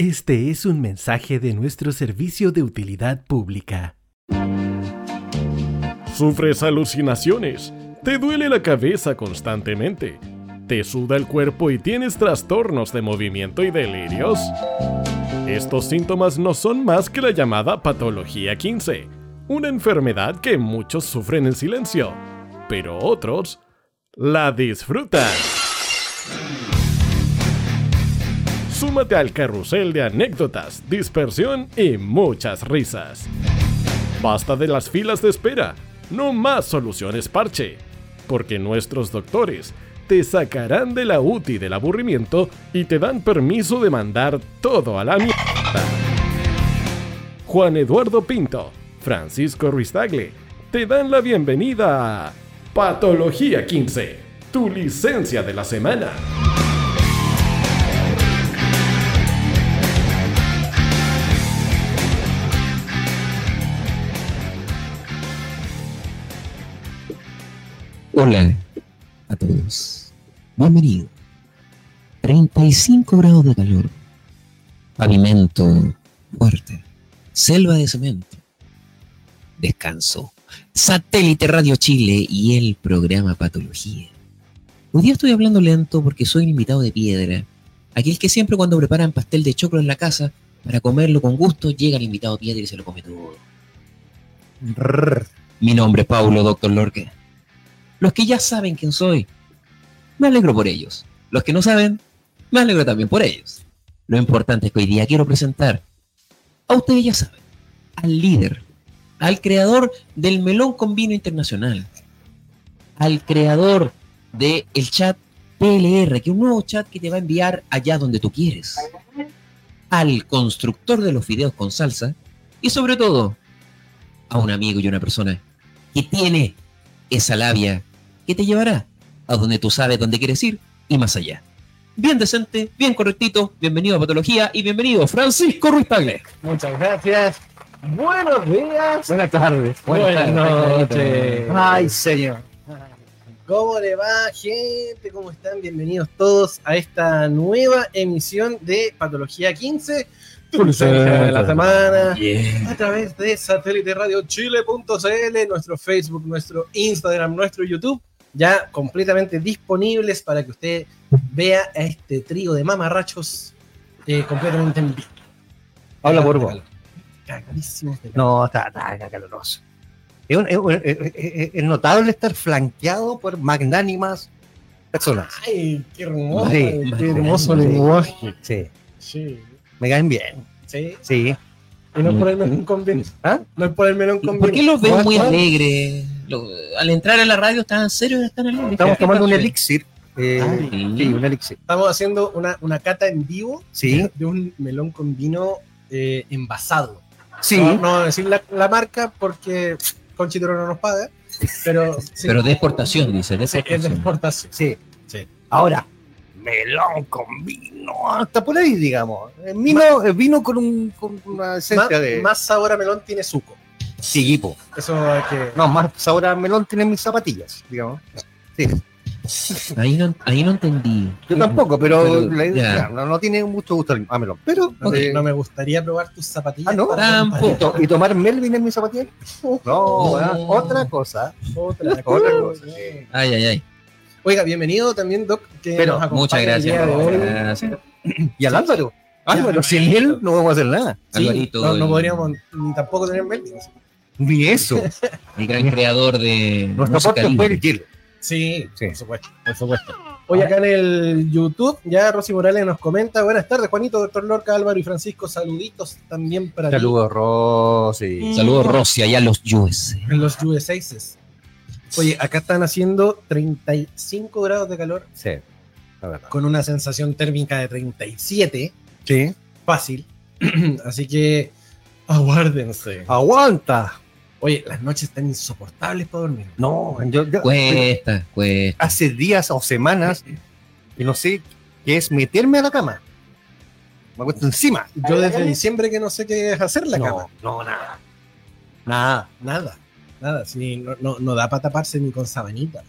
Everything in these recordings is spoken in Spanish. Este es un mensaje de nuestro servicio de utilidad pública. ¿Sufres alucinaciones? ¿Te duele la cabeza constantemente? ¿Te suda el cuerpo y tienes trastornos de movimiento y delirios? Estos síntomas no son más que la llamada patología 15, una enfermedad que muchos sufren en silencio, pero otros la disfrutan. Súmate al carrusel de anécdotas, dispersión y muchas risas. Basta de las filas de espera, no más soluciones parche, porque nuestros doctores te sacarán de la UTI del aburrimiento y te dan permiso de mandar todo a la mierda. Juan Eduardo Pinto, Francisco Ruiz-Tagle, te dan la bienvenida a Patología 15, tu licencia de la semana. Hola a todos, bienvenido. 35 grados de calor, pavimento fuerte, selva de cemento, descanso, Satélite Radio Chile y el programa Patología. Hoy día estoy hablando lento porque soy un invitado de piedra, aquel que siempre cuando preparan pastel de choclo en la casa para comerlo con gusto, llega el invitado piedra y se lo come todo. Mi nombre es Paulo Doctor Lorca. Los que ya saben quién soy, me alegro por ellos. Los que no saben, me alegro también por ellos. Lo importante es que hoy día quiero presentar, a ustedes ya saben, al líder, al creador del melón con vino internacional, al creador del chat PLR, que es un nuevo chat que te va a enviar allá donde tú quieres, al constructor de los fideos con salsa y sobre todo, a un amigo y una persona que tiene esa labia que te llevará a donde tú sabes dónde quieres ir y más allá. Bien decente, bien correctito, bienvenido a Patología y bienvenido Francisco Ruiz-Tagle. Muchas gracias. Buenos días. Buenas tardes. Buenas noches. Ay, señor. ¿Cómo le va, gente? ¿Cómo están? Bienvenidos todos a esta nueva emisión de Patología 15. Tu licencia de la semana, yeah, a través de sateliterradiochile.cl, nuestro Facebook, nuestro Instagram, nuestro YouTube, ya completamente disponibles para que usted vea a este trío de mamarrachos completamente en vivo. Habla por vos. Cagadísimo. No, está caloroso. Es notable estar flanqueado por magnánimas personas. Ay, qué hermoso, sí, qué hermoso lenguaje. Sí. Me caen bien. Sí. Y no es por el melón con vino. ¿Ah? No es por el melón con vino. ¿Por qué los veo muy alegres? Al entrar a la radio estaban serios y están alegres. Estamos tomando un elixir. Sí, un elixir. Estamos haciendo una cata en vivo, ¿sí?, de un melón con vino envasado. Sí. No decir la marca porque Conchitoro no nos paga. Pero, sí. Pero de exportación, dice. Es de exportación. Sí. Ahora. Melón con vino, hasta por ahí, digamos. Vino con una esencia de... Más sabor a melón tiene suco. Sí, tipo. Eso es que... No, más sabor a melón tiene mis zapatillas, digamos. Sí. Ahí no entendí. Yo tampoco, pero la idea, yeah, no tiene mucho gusto a melón. Pero okay, no me gustaría probar tus zapatillas. Ah, no, tampoco. ¿Y tomar Melvin en mis zapatillas? No. Otra cosa. Ay. Oiga, bienvenido también, Doc, que nos acompaña. Muchas gracias. Gracias. Y al Álvaro. Álvaro, sin él no vamos a hacer nada. Sí, Alvarito, no podríamos ni tampoco tener Melvin. Ni eso. El gran creador de... Nuestro podcast fue el Chile. Sí, por supuesto. Hoy acá en el YouTube, ya Rosy Morales nos comenta. Buenas tardes, Juanito, Doctor Lorca, Álvaro y Francisco. Saluditos también para ti. Saludos, Rosy. Saludos, Rosy, allá en los US. En los USAces. Oye, acá están haciendo 35 grados de calor. Sí, la verdad. Con una sensación térmica de 37. Sí. Fácil. Así que aguárdense. ¡Aguanta! Oye, las noches están insoportables para dormir. No, cuesta. Hace días o semanas, y no sé qué es meterme a la cama. Me acuesto encima. Yo desde diciembre que no sé qué es hacer la cama. No, nada. Nada, sí, no da para taparse ni con sabanitas.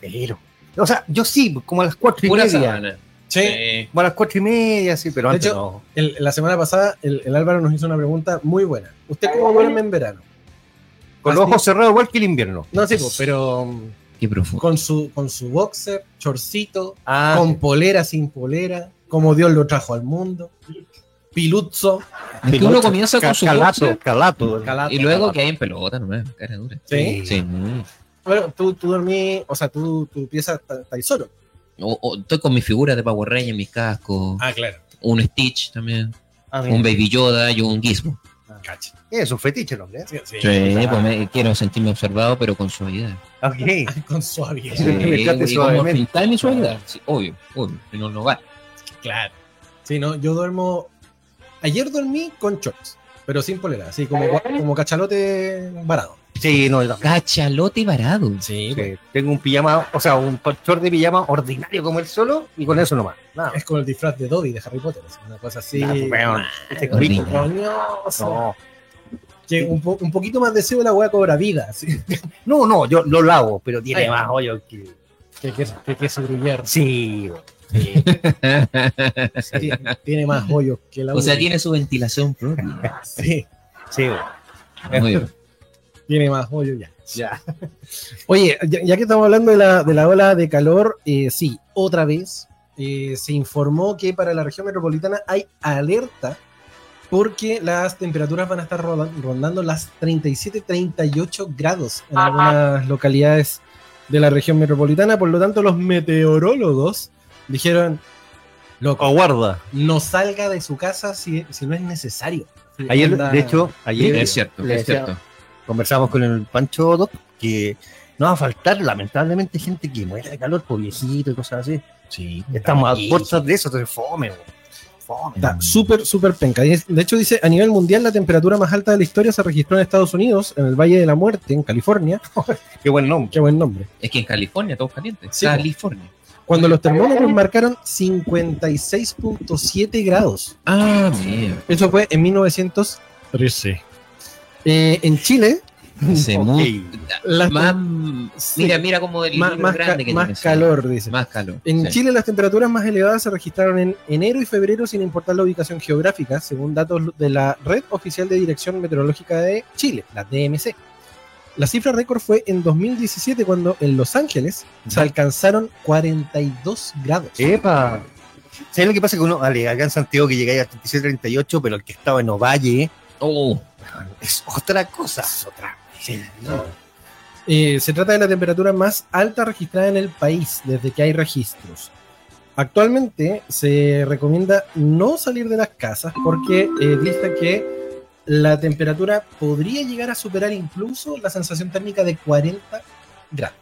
Pero, o sea, yo sí, como a las 4:30. Pura sabana. Sí. Bueno, a las 4:30, sí, pero antes de hecho, no. La semana pasada el Álvaro nos hizo una pregunta muy buena. ¿Usted cómo duerme en verano? Con los ojos cerrados igual que el invierno. No, sí, pero... Qué profundo. Con su boxer, chorcito, con polera, sin polera, como Dios lo trajo al mundo, piluzzo. Es que uno comienza con su boxer, calato. Y luego que hay en pelota, no me cara dura. Sí. Sí. Bueno, tú dormí, o sea, tu pieza está solo. Estoy con mis figuras de Power Rangers, mis cascos. Ah, claro. Un Stitch también. Ah, un Baby Yoda y un Gizmo. Cacha. Es un fetiche el hombre. Sí, pues quiero sentirme observado, pero con suavidad. Okay. Con suavidad. Sí, y como pintar mi suavidad. Sí, obvio. No vale. Claro. Sí, no, yo duermo. Ayer dormí con shorts, pero sin polera, así como cachalote varado. Sí, no, cachalote varado. Sí, pues. Tengo un pijama, o sea, un short de pijama ordinario como el solo y con eso nomás. Nada. Es como el disfraz de Dobby de Harry Potter, una cosa así. No. Que un poquito más deseo la hueá cobra vida. ¿Sí? No, yo lo lavo, pero tiene más hoyo que su brillar. Sí. Tiene más hoyos que la. O sea, tiene su ventilación propia. Sí. Muy bien. Tiene más hoyo ya. Oye, ya que estamos hablando de la ola de calor, sí, otra vez se informó que para la región metropolitana hay alerta porque las temperaturas van a estar rondando las 37-38 grados en algunas localidades de la región metropolitana. Por lo tanto, los meteorólogos dijeron, loco, aguarda, no salga de su casa si no es necesario. Ayer, de hecho, es cierto. Conversamos con el Pancho Doc que no va a faltar, lamentablemente, gente que muere de calor por viejito y cosas así. Sí, estamos a puertas de eso, entonces fome. Está súper penca. De hecho, dice, a nivel mundial, la temperatura más alta de la historia se registró en Estados Unidos, en el Valle de la Muerte, en California. Qué buen nombre. Es que en California todo caliente. Sí, California. Cuando los termómetros marcaron 56.7 grados. Ah, mierda. Eso fue en 1913. En Chile, mira como el más grande que más calor, dice. Más calor. En Chile las temperaturas más elevadas se registraron en enero y febrero sin importar la ubicación geográfica, según datos de la Red Oficial de Dirección Meteorológica de Chile, la DMC. La cifra récord fue en 2017 cuando en Los Ángeles se alcanzaron 42 grados. ¡Epa! ¿Sabes lo que pasa? Que uno, acá en Santiago que llegáis a 37-38, pero el que estaba en Ovalle... ¡Oh! Es otra cosa. Sí, no. Se trata de la temperatura más alta registrada en el país desde que hay registros. Actualmente se recomienda no salir de las casas porque dice que la temperatura podría llegar a superar incluso la sensación térmica de 40 grados.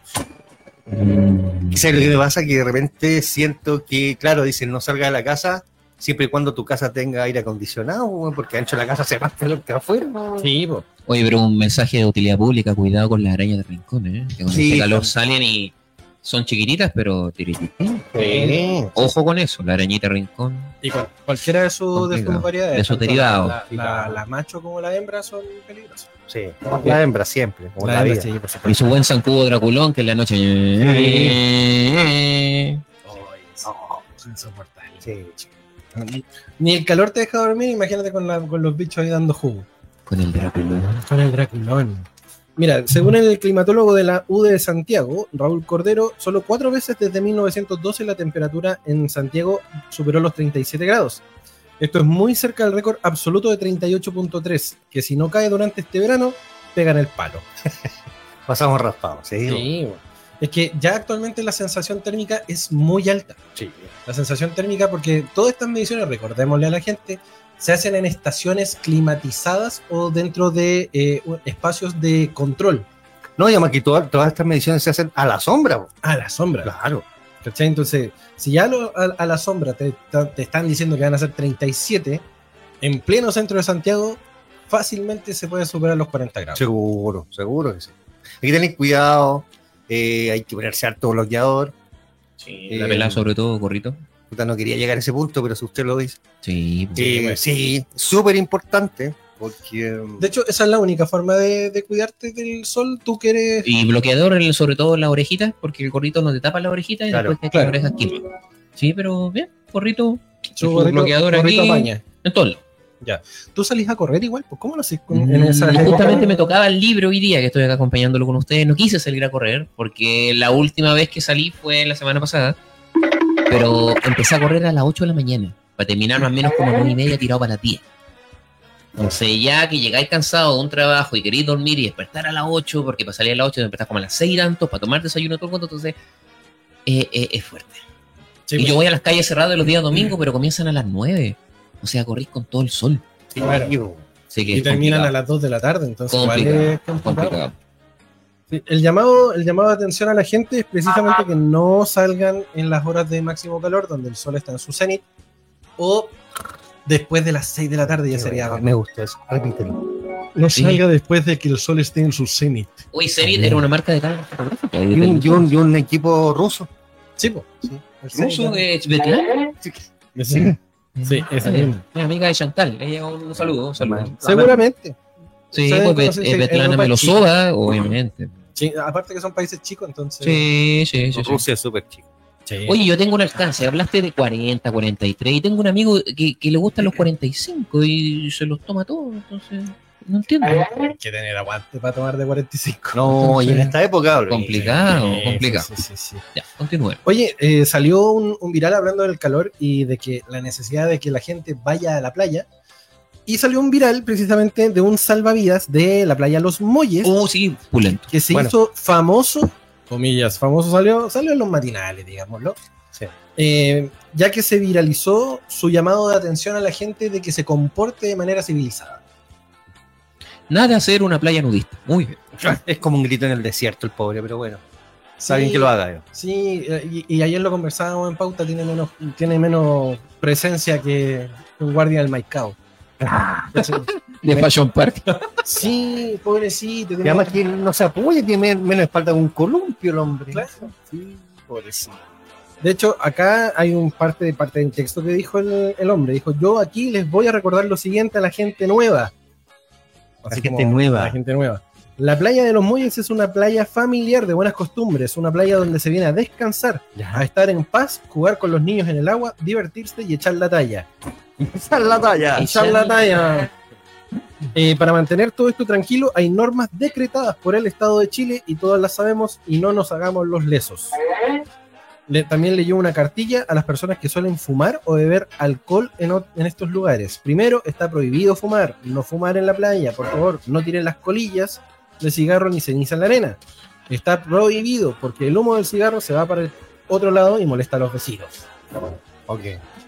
¿Sabes lo que me pasa? Que de repente siento que, claro, dicen no salga de la casa. Siempre y cuando tu casa tenga aire acondicionado, porque ancho la casa se va a calor que afuera. Sí, po. Oye, pero un mensaje de utilidad pública, cuidado con las arañas de rincón, que con este calor salen y son chiquititas, pero tirititas. Ojo con eso, la arañita de rincón. Y cualquiera de sus variedades. De sus derivados. La macho como la hembra son peligrosas. Sí, la hembra siempre. Como la hembra, sí, por supuesto. Y su buen zancudo Draculón, que en la noche... insoportable. Sí, ni el calor te deja dormir, imagínate con los bichos ahí dando jugo. Con el Draculón. Mira, según el climatólogo de la UD de Santiago, Raúl Cordero, solo 4 veces desde 1912 la temperatura en Santiago superó los 37 grados. Esto es muy cerca del récord absoluto de 38.3, que si no cae durante este verano, pegan el palo. Pasamos raspados, ¿sí? Sí, bueno. Es que ya actualmente la sensación térmica es muy alta. Sí. La sensación térmica, porque todas estas mediciones, recordémosle a la gente, se hacen en estaciones climatizadas o dentro de espacios de control. No, y además que todas estas mediciones se hacen a la sombra. A la sombra. Claro. ¿Cachai? Entonces, si ya a la sombra te están diciendo que van a ser 37, en pleno centro de Santiago fácilmente se puede superar los 40 grados. Seguro que sí. Hay que tener cuidado. Hay que ponerse harto bloqueador. Sí, la pelada sobre todo, gorrito. Puta, no quería llegar a ese punto, pero si usted lo dice. Sí, súper importante. Porque... De hecho, esa es la única forma de cuidarte del sol. Tú quieres. Y bloqueador, sobre todo en las orejitas, porque el gorrito no te tapa la orejita y después te las orejas aquí. Sí, pero bien. porrito, su bloqueador aquí, apaña. En todo lado. Ya. ¿Tú salís a correr igual? Pues ¿cómo lo haces? Justamente me tocaba el libro hoy día que estoy acá acompañándolo con ustedes. No quise salir a correr porque la última vez que salí fue la semana pasada. Pero empecé a correr a las 8 de la mañana para terminar más o menos como 9:30 tirado para las 10. Entonces ya que llegáis cansado de un trabajo y queréis dormir y despertar a las 8, porque para salir a las 8 te despertás como a las 6 y tantos para tomar desayuno todo el mundo, entonces es fuerte. Sí, y yo voy a las calles cerradas los días domingos, pero comienzan a las 9. O sea, corrís con todo el sol. Sí, claro. Sí, y terminan complicado. A las 2 de la tarde, entonces complicado. Sí, el llamado de atención a la gente es precisamente que no salgan en las horas de máximo calor, donde el sol está en su cenit, o después de las 6 de la tarde. Ya sería... Me gusta eso, repítelo. No salga después de que el sol esté en su cenit. Uy, cenit era una marca de tal. Y un equipo ruso. Sí, pues. Sí, ¿ruso de Chespirito? Sí, esa es mi amiga de Chantal, ella un saludo. Seguramente. Sí, pues Betlana me lo soba, obviamente. Sí, aparte que son países chicos, entonces. Sí. Rusia es súper chico. Sí. Oye, yo tengo un alcance, hablaste de 40, 43, y tengo un amigo que le gustan los 45 y se los toma todo, entonces no entiendo. Hay que tener aguante para tomar de 45. No, entonces, y en esta época, bro. Complicado. Sí. Ya, continúen. Oye, salió un viral hablando del calor y de que la necesidad de que la gente vaya a la playa. Y salió un viral precisamente de un salvavidas de la playa Los Molles. Oh, sí, pulento. Que se hizo famoso, comillas, famoso salió en los matinales, digámoslo. Sí. Ya que se viralizó su llamado de atención a la gente de que se comporte de manera civilizada. Nada hacer una playa nudista. Muy bien. Es como un grito en el desierto el pobre, pero bueno. Saben que lo haga. Yo. Sí, y ayer lo conversábamos en pauta, tiene menos presencia que un guardia del Maicao. De Fashion Park. Sí, pobrecito. Y además que no se apoya, tiene menos espalda que un columpio el hombre. Claro. Sí, pobrecito. De hecho, acá hay un parte del texto que dijo el hombre. Dijo, yo aquí les voy a recordar lo siguiente a la gente nueva. La playa de Los Molles es una playa familiar de buenas costumbres, una playa donde se viene a descansar, a estar en paz, jugar con los niños en el agua, divertirse y echar la talla. Para mantener todo esto tranquilo hay normas decretadas por el Estado de Chile y todas las sabemos y no nos hagamos los lesos. También leyó una cartilla a las personas que suelen fumar o beber alcohol en estos lugares. Primero, está prohibido fumar, no fumar en la playa, por favor, no tiren las colillas de cigarro ni ceniza en la arena. Está prohibido porque el humo del cigarro se va para el otro lado y molesta a los vecinos. Ok.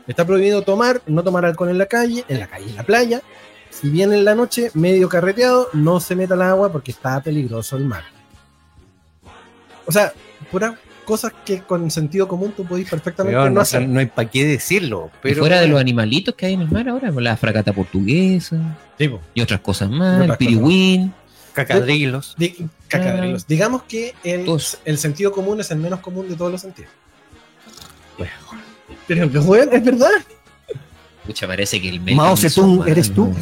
Está prohibido tomar, no tomar alcohol en la calle, en la playa. Si viene en la noche, medio carreteado, no se meta al agua porque está peligroso el mar. O sea, pura... cosas que con sentido común tú podés perfectamente no hacer. No hay para qué decirlo. Pero fuera de los animalitos que hay en el mar ahora, la fracata portuguesa y otras cosas más, el pirigüín, cacadrilos. Cacadrilos. Digamos que el sentido común es el menos común de todos los sentidos. Bueno. Pero bueno, es verdad. Pucha, parece que el Mao Zedong eres tú.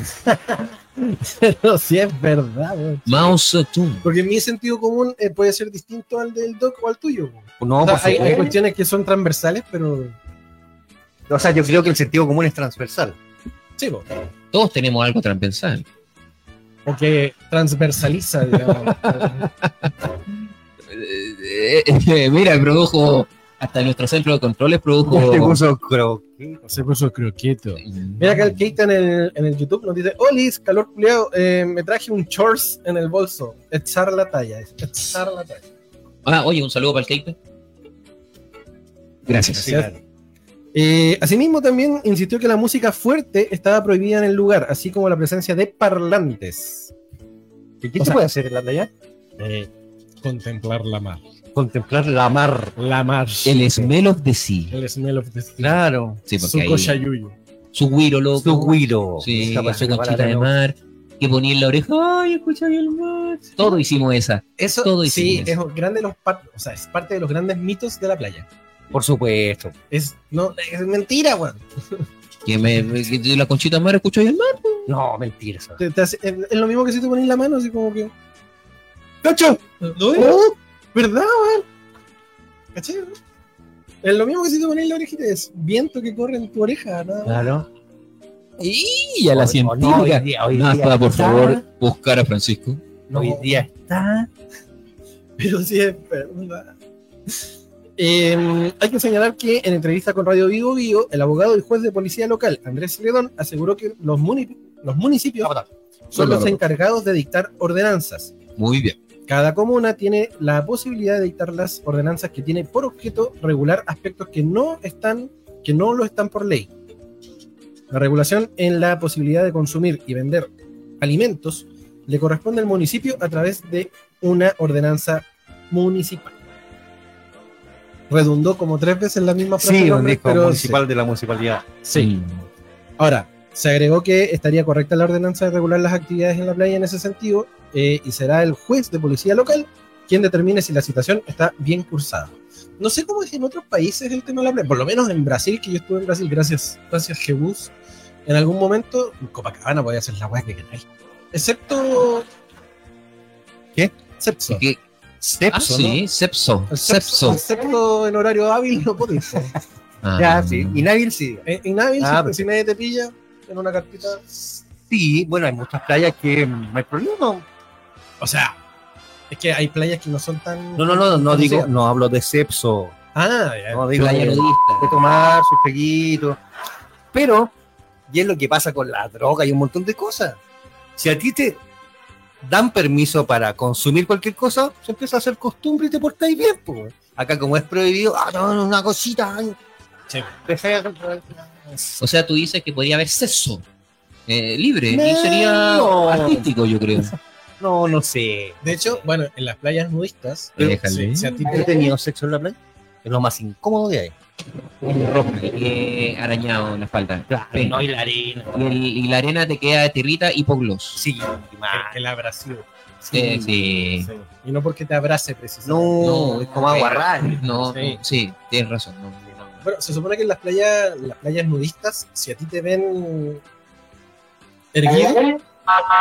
Pero sí es verdad, Mao Zedong. Porque mi sentido común puede ser distinto al del Doc o al tuyo. No, o sea, hay cuestiones que son transversales, pero... O sea, yo creo que el sentido común es transversal. Sí, pues. Todos tenemos algo transversal. O que transversaliza, digamos. Mira, produjo... Hasta nuestro centro de controles produjo... Se puso croqueto. Mira acá el Keita en el YouTube nos dice, olis, calor culiao, me traje un shorts en el bolso. Echar la talla. Ah, oye, un saludo para el Keita. Gracias. Asimismo también insistió que la música fuerte estaba prohibida en el lugar, así como la presencia de parlantes. ¿Qué se puede hacer en la playa? Contemplar la mar. Contemplar la mar. El smell of the sea. Claro. Sí, su cochayuyo. Su güiro, loco. Sí, su conchita de mar. Que ponía en la oreja. ¡Ay, escucha bien el mar! Todo hicimos esa. Eso. Es parte de los grandes mitos de la playa. Por supuesto. Es mentira, weón. Que la conchita de mar escucha bien el mar. No, mentira. Es lo mismo que si te pones la mano, así como que... ¡Cacho! ¿No es? ¿Verdad, weón? ¿Cachai? Es lo mismo que si te pones la orejita, es viento que corre en tu oreja, nada más. Claro. Y a la científica. No, hoy día está, por favor, buscar a Francisco. No. Hoy día está. Pero sí es verdad. Hay que señalar que en entrevista con Radio Vivo Vivo, el abogado y juez de policía local, Andrés Redón, aseguró que los municipios son los encargados de dictar ordenanzas. Muy bien. Cada comuna tiene la posibilidad de dictar las ordenanzas que tiene por objeto regular aspectos que no lo están por ley. La regulación en la posibilidad de consumir y vender alimentos le corresponde al municipio a través de una ordenanza municipal. Redundó como 3 veces la misma frase. Sí, un disco municipal de la municipalidad. Sí. Ahora, se agregó que estaría correcta la ordenanza de regular las actividades en la playa en ese sentido, y será el juez de policía local quien determine si la situación está bien cursada. No sé cómo es en otros países el tema de la playa, por lo menos en Brasil, que yo estuve en Brasil, gracias Jebus, en algún momento, en Copacabana podía hacer la weá que queráis. Excepto... ¿Qué? Sepso. ¿Qué? Sepso, ah, ¿no? Sí, Sepso. Sepso. Excepto en horario hábil no podéis. Ya, sí. Inhábil sí. Inhábil, si nadie te pilla en una carpita... Sí, bueno, hay muchas playas que no hay problema. O sea... Es que hay playas que no son tan... No, no hablo de Sepso. Ah, ya. No digo playa nudista. De tomar sus peguitos. Pero, y es lo que pasa con la droga y un montón de cosas. Si a ti te dan permiso para consumir cualquier cosa, se empieza a hacer costumbre y te portáis bien, pues. Acá como es prohibido, no, una cosita. Sí. O sea, tú dices que podría haber sexo libre. No. Y sería artístico, yo creo. No sé. De hecho, bueno, en las playas nudistas... ¿Sí? ¿Has tenido sexo en la playa? Es lo más incómodo de ahí. Roca. Arañado en la espalda. Claro, no, y la arena. Y la arena te queda de tierrita y poglos. Sí, el abrasivo. Sí. Y no porque te abrace precisamente. No, es como aguarrar. No, sí, tienes razón. No. Bueno, se supone que en las playas nudistas, si a ti te ven erguido,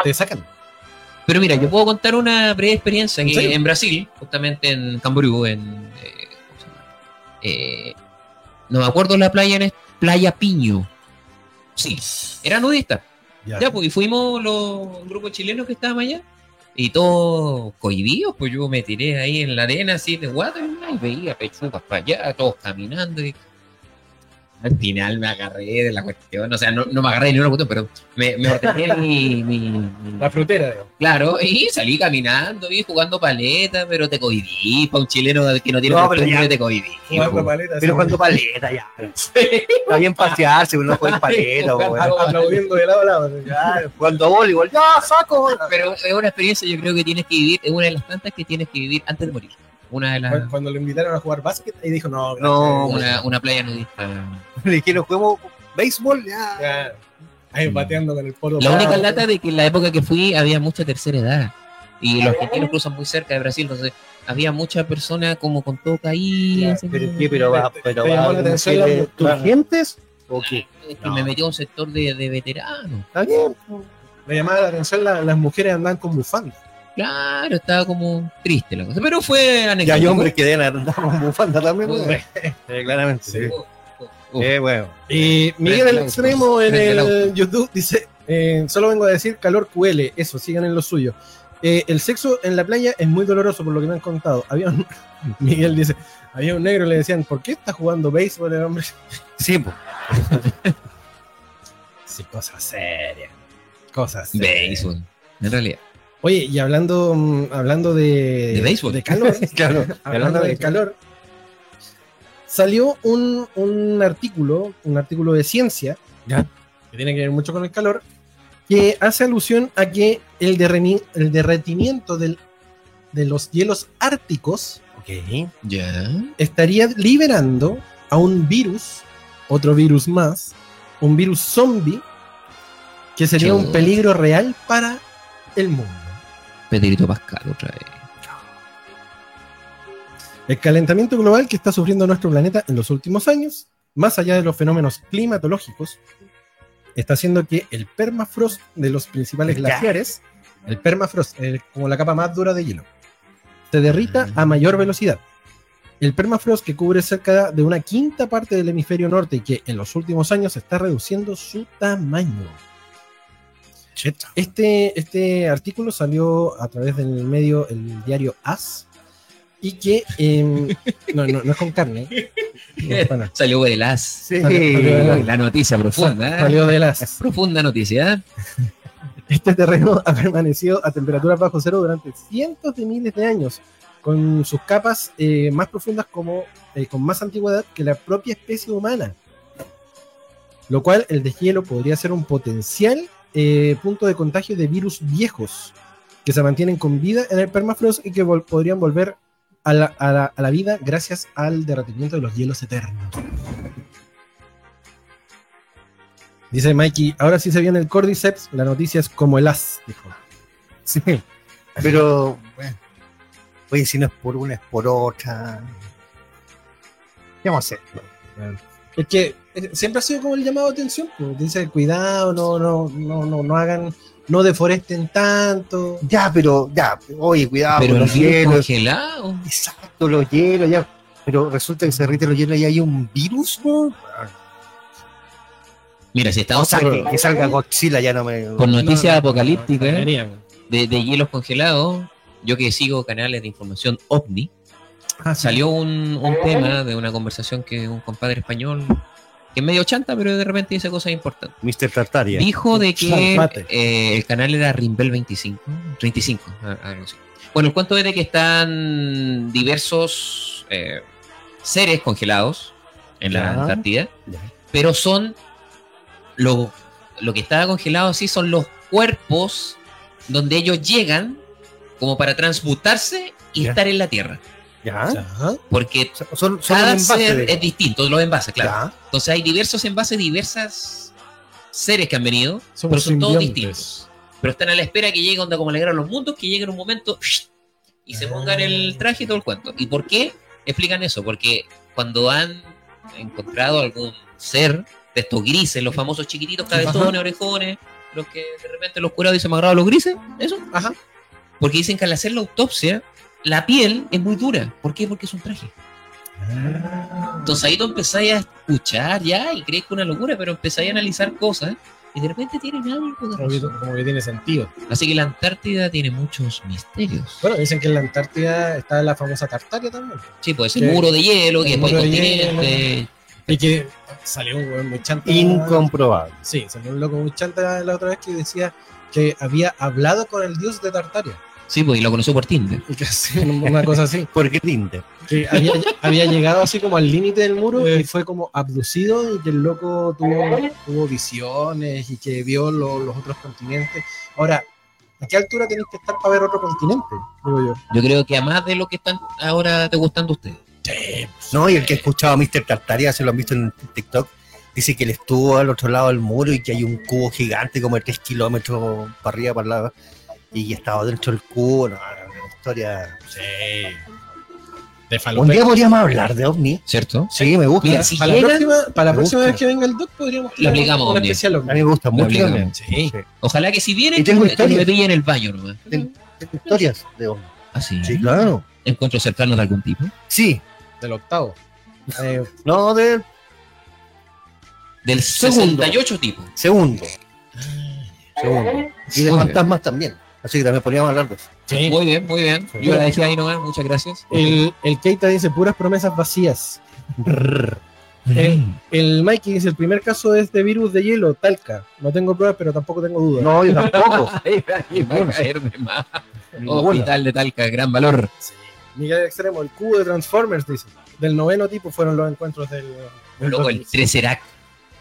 te sacan. Pero mira, yo puedo contar una breve experiencia que en Brasil, justamente en Camboriú, no me acuerdo la playa, Playa Piño. Sí, era nudista. Ya, pues, y fuimos los grupos chilenos que estaban allá, y todos cohibidos, pues yo me tiré ahí en la arena, así de guata, y veía pechugas para allá, todos caminando, y... Al final me agarré de la cuestión, o sea, no me agarré de ninguna cuestión, pero me ordené la frutera, digamos. Claro, y salí caminando, y jugando paleta, pero te cohibí, para un chileno que no tiene costumbre, te cohibí. Pero jugando paleta, ya. Está bien pasearse, uno juega paleta. Aplaudiendo de lado a lado. Ya, jugando voleibol, ya, saco. Pero es una experiencia, yo creo que tienes que vivir, es una de las tantas que tienes que vivir antes de morir. Una de las... Cuando lo invitaron a jugar básquet, ahí dijo, una playa nudista. Le dijeron, juguemos béisbol, ya. Ahí pateando con el polo. La única lata de que en la época que fui había mucha tercera edad. Y los argentinos cruzan muy cerca de Brasil, entonces había mucha persona como con todo caído. Pero ¿urgentes o qué? Es que me metió a un sector de veteranos. Está bien. Me llamaba la atención, las mujeres andaban con bufandas. Claro, estaba como triste la cosa, pero fue anecdótico. Y hay hombres que deben andar con bufanda también, claramente. Sí. Bueno. Y Miguel el Extremo en el YouTube dice, solo vengo a decir calor QL, eso, sigan en lo suyo. El sexo en la playa es muy doloroso por lo que me han contado. Miguel dice, había un negro y le decían, ¿por qué está jugando béisbol el hombre? Sí, pues. Sí, cosas serias. Béisbol, en realidad. Oye, y hablando de béisbol, de calor, claro, hablando de calor, salió un artículo de ciencia, ¿ya? Que tiene que ver mucho con el calor, que hace alusión a que el derretimiento de los hielos árticos, okay, ya, estaría liberando a un virus, otro virus más, un virus zombie, que sería un peligro real para el mundo. Pedrito Pascal otra vez. El calentamiento global que está sufriendo nuestro planeta en los últimos años, más allá de los fenómenos climatológicos, está haciendo que el permafrost de los principales glaciares, el permafrost, como la capa más dura de hielo, se derrita a mayor velocidad. El permafrost, que cubre cerca de una quinta parte del hemisferio norte y que en los últimos años está reduciendo su tamaño. Cheta. Este artículo salió a través del medio, el diario AS, y que no es con carne. No, salió del AS. Sí. Salió la noticia profunda. Salió del AS. Profunda noticia. Este terreno ha permanecido a temperaturas bajo cero durante cientos de miles de años, con sus capas más profundas con más antigüedad que la propia especie humana, lo cual el deshielo podría ser un potencial punto de contagio de virus viejos que se mantienen con vida en el permafrost y que podrían volver a la vida gracias al derretimiento de los hielos eternos. Dice Mikey, ahora sí se viene el Cordyceps, la noticia es como el as, dijo. Sí, pero bueno. Oye, si no es por una, es por otra. ¿Qué vamos a hacer? Bueno. Es que siempre ha sido como el llamado de atención. Pues. Dice, cuidado, no hagan, no deforesten tanto. Ya, oye, cuidado pero con los hielos. Congelado. Exacto, los hielos, ya. Pero resulta que se derriten los hielos y hay un virus, ¿no? Mira, si estamos... O sea, que salga Godzilla ya no me... Con noticias apocalípticas de hielos congelados... Yo que sigo canales de información ovni, salió un tema de una conversación que un compadre español, que es medio chanta, pero de repente dice cosas importantes. Mister Tartaria. Dijo de que el canal era Rimbel 35. No sé. Bueno, el cuento es de que están diversos seres congelados en la Antártida, pero son lo que estaba congelado así son los cuerpos donde ellos llegan como para transmutarse y estar en la Tierra. Porque son cada ser es distinto, los envases, claro. Entonces hay diversos envases, diversas seres que han venido, pero son todos distintos. Pero están a la espera que llegue onda como la guerra de los mundos, que llegue en un momento y se pongan el traje y todo el cuento. ¿Y por qué explican eso? Porque cuando han encontrado algún ser de estos grises, los famosos chiquititos, cabezones, orejones, los que de repente los curados dicen, me agrado los grises, eso, porque dicen que al hacer la autopsia, la piel es muy dura. ¿Por qué? Porque es un traje. Entonces ahí tú empezáis a escuchar ya y crees que es una locura, pero empezáis a analizar cosas y de repente tienen algo de razón. Como que tiene sentido. Así que la Antártida tiene muchos misterios. Bueno, dicen que en la Antártida está la famosa Tartaria también. Sí, pues el muro de hielo, que después continente... Y que salió un weón muy chanta. Incomprobable. Sí, salió un loco muy chanta la otra vez que decía que había hablado con el dios de Tartaria. Sí, pues, y lo conoció por Tinder. Una cosa así. ¿Por qué Tinder? Que había llegado así como al límite del muro y fue como abducido y que el loco tuvo visiones y que vio los otros continentes. Ahora, ¿a qué altura tenés que estar para ver otro continente? Digo yo. Yo creo que a más de lo que están ahora te gustando ustedes. No, y el que ha escuchado a Mr. Tartaria, se lo han visto en TikTok, dice que él estuvo al otro lado del muro y que hay un cubo gigante como de 3 kilómetros para arriba, para lado, y estaba dentro del cubo. Una historia... Sí. De un día podríamos hablar de ovni, ¿cierto? Sí, me gusta. Mira, si para la próxima vez que venga el doc podríamos... Lo aplicamos ovni. A mí me gusta mucho. Sí. Ojalá que si viene, me pille en el baño nomás. Tengo historias de ovni. Ah, sí. Sí, claro. ¿Encuentros cercanos de algún tipo? Sí. Del octavo. No, del 68 tipo. Segundo. Y de fantasmas también. Así que también podríamos hablar de eso. Sí. Muy bien. Yo la dejé ahí nomás, muchas gracias. El Keita dice puras promesas vacías. El Mikey dice, el primer caso es de virus de hielo, Talca. No tengo pruebas, pero tampoco tengo dudas. No, yo tampoco. Va a caer de más. Hospital de Talca, gran valor. Sí. Miguel Extremo, el cubo de Transformers, dice. Del 9º tipo fueron los encuentros del... Luego el Tesseract.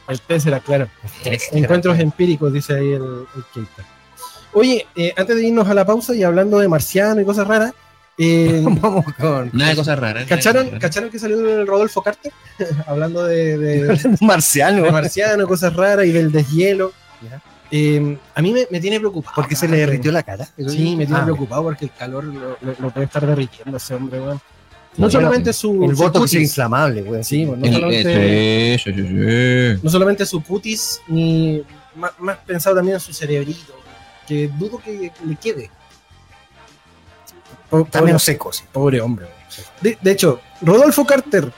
El Tesseract, claro. Encuentros empíricos, dice ahí el Keita. Oye, antes de irnos a la pausa y hablando de marciano y cosas raras, vamos con... Nada de cosas raras. ¿Cacharon que salió el Rodolfo Carter? Hablando de marciano, cosas raras y del deshielo. A mí me tiene preocupado. ¿Porque se le derritió la cara? Sí, me tiene preocupado porque el calor lo puede estar derritiendo ese hombre, weón. No solamente su... El voto es inflamable, weón. Sí, no solamente su cutis, ni más pensado también en su cerebrito, que dudo que le quede. También secos. Pobre hombre. De hecho, Rodolfo Carter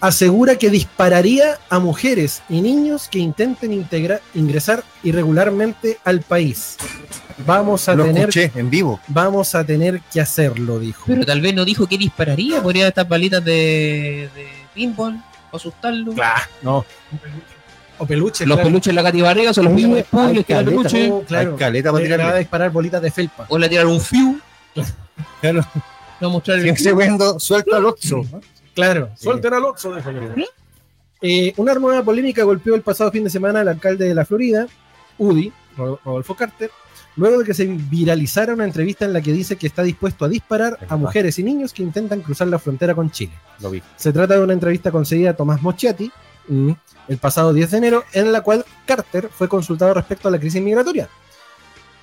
asegura que dispararía a mujeres y niños que intenten ingresar irregularmente al país. Vamos a tener que hacerlo, dijo. Pero tal vez no dijo que dispararía, podría estas balitas de pinball, asustarlo. Claro, no. O peluches. Los peluches en la Katy Barriga son los mismos espurios que la peluche. Claro, caleta para tirar. Disparar bolitas de felpa. O le tirar un fiu. Claro. No mostrar el segundo, suelta al Oxxo. Claro, suelten al Oxxo. Una nueva polémica golpeó el pasado fin de semana al alcalde de la Florida, UDI, Rodolfo Carter, luego de que se viralizara una entrevista en la que dice que está dispuesto a disparar a mujeres y niños que intentan cruzar la frontera con Chile. Lo vi. Se trata de una entrevista concedida a Tomás Mocciatti el pasado 10 de enero, en la cual Carter fue consultado respecto a la crisis migratoria,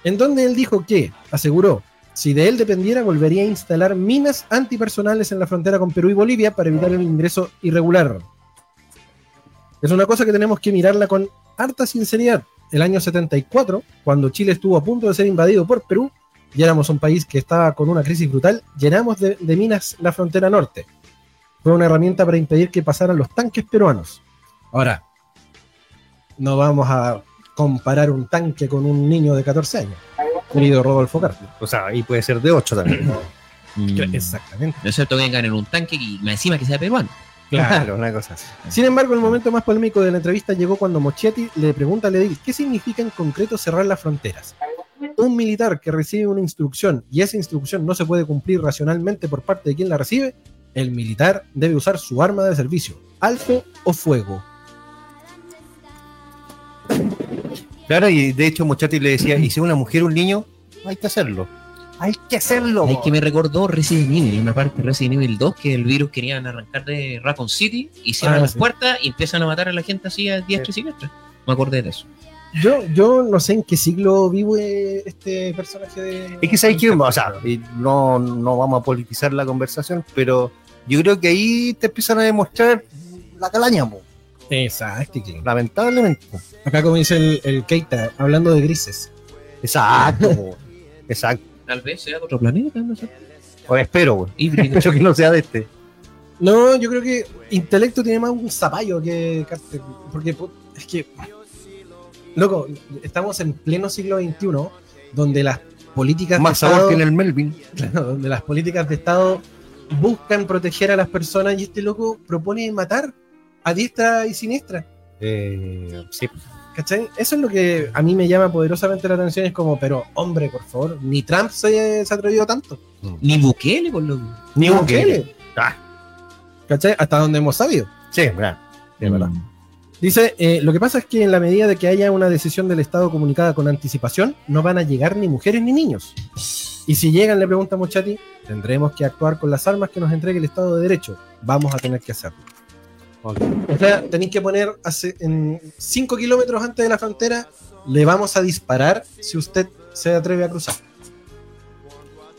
en donde él dijo que, aseguró, si de él dependiera, volvería a instalar minas antipersonales en la frontera con Perú y Bolivia para evitar el ingreso irregular. Es una cosa que tenemos que mirarla con harta sinceridad. El año 74, cuando Chile estuvo a punto de ser invadido por Perú, ya éramos un país que estaba con una crisis brutal, llenamos de minas la frontera norte. Fue una herramienta para impedir que pasaran los tanques peruanos. Ahora, no vamos a comparar un tanque con un niño de 14 años. Querido Rodolfo Carter. O sea, y puede ser de 8 también. Exactamente. No es cierto que vengan en un tanque y encima que sea peruano. Claro, una cosa así. Sin embargo, el momento más polémico de la entrevista llegó cuando Mocciatti le pregunta a Ledil qué significa en concreto cerrar las fronteras. Un militar que recibe una instrucción y esa instrucción no se puede cumplir racionalmente por parte de quien la recibe, el militar debe usar su arma de servicio, alto o fuego. Claro, y de hecho Mocciatti le decía, y si una mujer o un niño, hay que hacerlo. Es que me recordó Resident Evil, una parte de Resident Evil 2, que el virus querían arrancar de Raccoon City, y cierran las puertas y empiezan a matar a la gente así a diestra y siniestra. Me acordé de eso. Yo no sé en qué siglo vive este personaje de... Es que sabes que, o sea, no vamos a politizar la conversación, pero yo creo que ahí te empiezan a demostrar la calaña, po. Exacto, lamentablemente. Acá como dice el Keita, hablando de grises. Exacto. Tal vez sea de otro planeta, no sé. O espero, yo que no sea de este. No, yo creo que Intelecto tiene más un zapallo que Carter, porque es que, loco, estamos en pleno siglo XXI, donde las políticas más de Estado, que en el Melvin, donde las políticas de Estado buscan proteger a las personas y este loco propone matar a diestra y siniestra. Sí. ¿Cachai? Eso es lo que a mí me llama poderosamente la atención. Es como, pero hombre, por favor, ni Trump se ha atrevido tanto. Ni Bukele, por lo menos. Ni Bukele. ¿Cachai? Hasta donde hemos sabido. Sí, verdad. Es verdad. Dice, lo que pasa es que en la medida de que haya una decisión del Estado comunicada con anticipación, no van a llegar ni mujeres ni niños. Y si llegan, le pregunta Mocciatti, tendremos que actuar con las armas que nos entregue el Estado de Derecho. Vamos a tener que hacerlo. Okay. O sea, tenéis que poner en 5 kilómetros antes de la frontera, le vamos a disparar si usted se atreve a cruzar.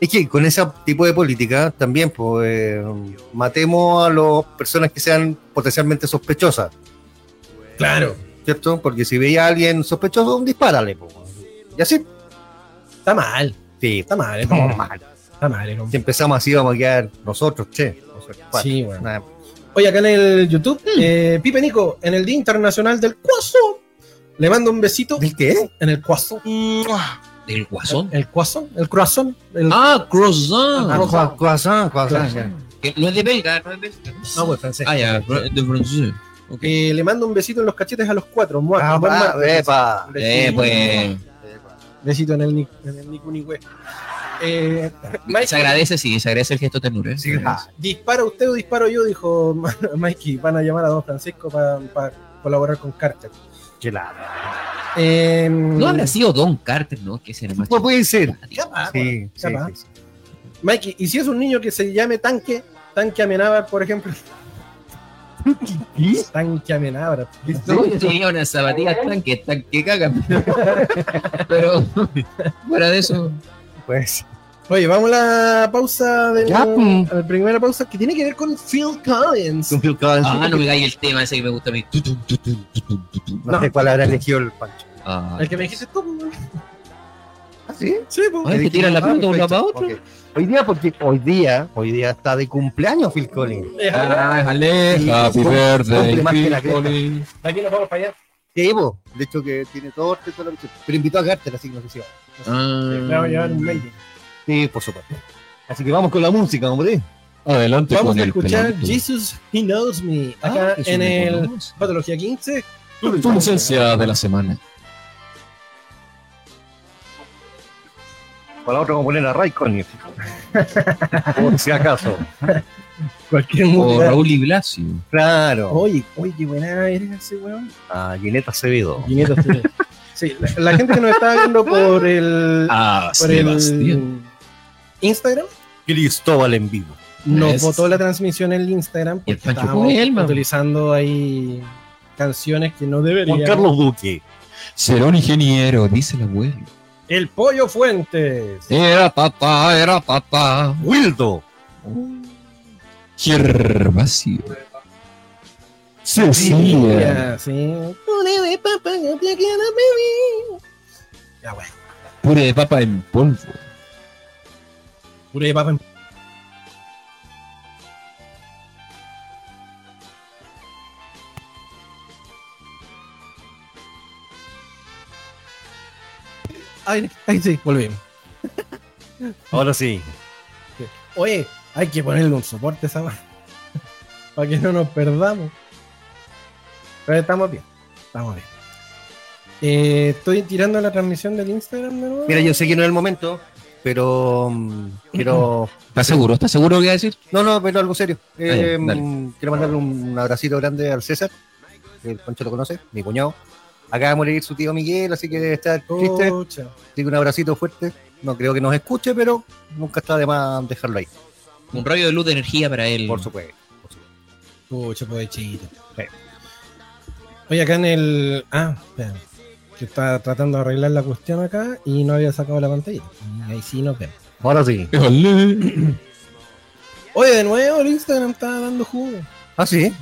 Es que con ese tipo de política también, pues, matemos a las personas que sean potencialmente sospechosas. Claro. ¿Cierto? Porque si veía a alguien sospechoso, dispárale, pues. Y así. Está mal. Sí, está mal. Está mal. Si empezamos así, vamos a quedar nosotros, che. Sí, bueno. Nada. Hoy acá en el YouTube, Pipe Nico, en el Día Internacional del Cuazo, le mando un besito. ¿Del qué? En el cuazo. ¿Del cuazón? El cuazón, el croissant. Croissant. No es de belga, no es de belga. No, pues francés. De francés. Okay. Le mando un besito en los cachetes a los cuatro. Besito en el Nico Nicué. Se agradece, se agradece el gesto ternura. Sí, dispara usted o disparo yo, dijo Mikey. Van a llamar a don Francisco para colaborar con Carter. Claro. No habrá sido don Carter, ¿no? Que será más. Pues puede ser. Sí. Mikey, ¿y si es un niño que se llame Tanque Amenábar, por ejemplo? ¿Qué? Tanque Amenábar. No, yo tenía unas zapatillas tanque cagan. Pero fuera de eso. Pues. Oye, vamos a la pausa a la primera pausa que tiene que ver con Phil Collins. No me cae el tema ese que me gusta a mí. No sé cuál habrá elegido el Pancho. El que me dijiste tú. ¿Sí? Sí, pues. Que tira la pelota de un lado a otro. Okay. Hoy día, porque hoy día está de cumpleaños Phil Collins. Déjale. Happy birthday, Phil Collins. Aquí nos vamos para allá. Sí, po. De hecho, que tiene torta y toda la noche. Pero invitó a Gartner, así que no sé si va. Claro, llevar un mail. Sí, por supuesto. Así que vamos con la música, hombre. Adelante. Vamos con a escuchar pelotito. Jesus, He Knows Me. Acá en el Patología 15. Tu licencia de la semana. Para la otra vamos a poner a Raycon, por si acaso. Cualquier o Raúl y Blasio. Claro. Oye, qué buena eres ese weón. Ah, Guineta Acevedo. Sí, la gente que nos está viendo por el Instagram. Cristóbal en vivo. Nos votó la transmisión en el Instagram porque estábamos utilizando ahí canciones que no deberían. Juan Carlos Duque. Será un ingeniero, dice el abuelo. El Pollo Fuentes. Era papá. Wildo. Gervasio. Cecilia. Sí. Puré de papa, no te queda bebé. Ya, bueno. Puré de papa en polvo. Ahí sí, volvimos. Ahora sí. Oye, hay que ponerle un soporte a esa mano para que no nos perdamos. Pero estamos bien. Estoy tirando la transmisión del Instagram de nuevo. Mira, yo sé que no es el momento, pero ¿Estás seguro lo que voy a decir? No, pero algo serio. Quiero mandarle un abracito grande al César. El Pancho lo conoce, mi cuñado. Acaba de morir su tío Miguel, así que debe estar triste. Así que un abracito fuerte. No creo que nos escuche, pero nunca está de más dejarlo ahí. Un rayo de luz de energía para él. Por supuesto. Pobrecito. Sí. Oye, acá en el... espérame. Que está tratando de arreglar la cuestión acá y no había sacado la pantalla. Y ahí sí nos vemos. Ahora sí. Oye, de nuevo el Instagram está dando jugo. Ah, sí.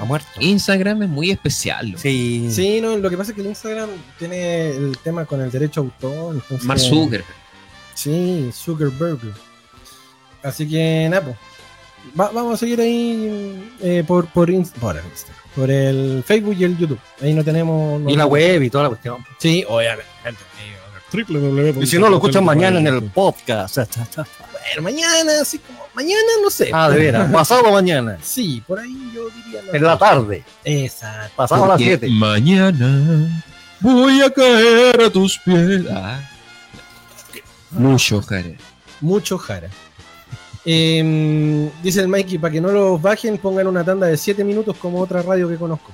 Ha muerto. Instagram es muy especial. ¿No? Sí. Sí, no, lo que pasa es que el Instagram tiene el tema con el derecho a autor. Entonces, Mark Zuckerberg. Sí, Zuckerberg. Así que, nada, pues. Vamos a seguir ahí por el Facebook y el YouTube. Ahí no tenemos. Y la web y toda la cuestión. Sí, obviamente. Y si no lo escuchan mañana en el podcast. Bueno, mañana, así como. Mañana no sé. De veras. Pasado mañana. Sí, por ahí yo diría. En la tarde. Exacto. Pasado a las 7. Mañana voy a caer a tus pies. Mucho jara. Dice el Mikey, para que no los bajen, pongan una tanda de 7 minutos como otra radio que conozco.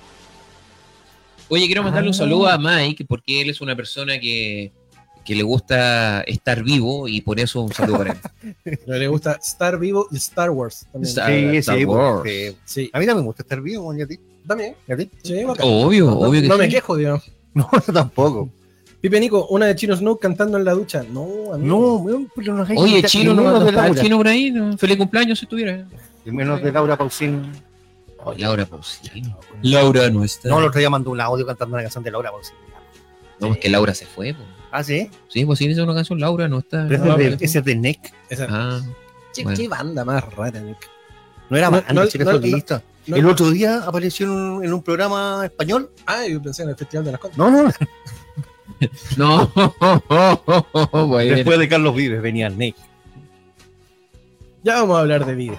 Oye, quiero mandarle un saludo a Mike, porque él es una persona que le gusta estar vivo y por eso un saludo para él. Pero le gusta estar vivo y Star Wars también. Star Wars. Sí. A mí también me gusta estar vivo, ¿y a ti? También. ¿Y a ti? Sí, obvio que no sí. Me quejo, digamos. No, tampoco. Pipe Nico, una de Chino Snow cantando en la ducha. No, amigo. No, pero no hay. Oye, Chino, no de Laura. Chino por ahí, no. Feliz cumpleaños si estuviera. Y menos de Laura Pausini. Laura Pausini. Laura no está. No, el otro día mandó un audio cantando una canción de Laura Pausini. No, es que Laura se fue, pues. ¿Sí? Sí, pues sí, esa es una canción, Laura no está. Esa es de Nek. Qué banda más rara, Nek. No era más, solista. El otro día apareció en un programa español. Yo pensé en el Festival de las Contas. No. Bueno. Después de Carlos Vives venía Nek. Ya vamos a hablar de Vives.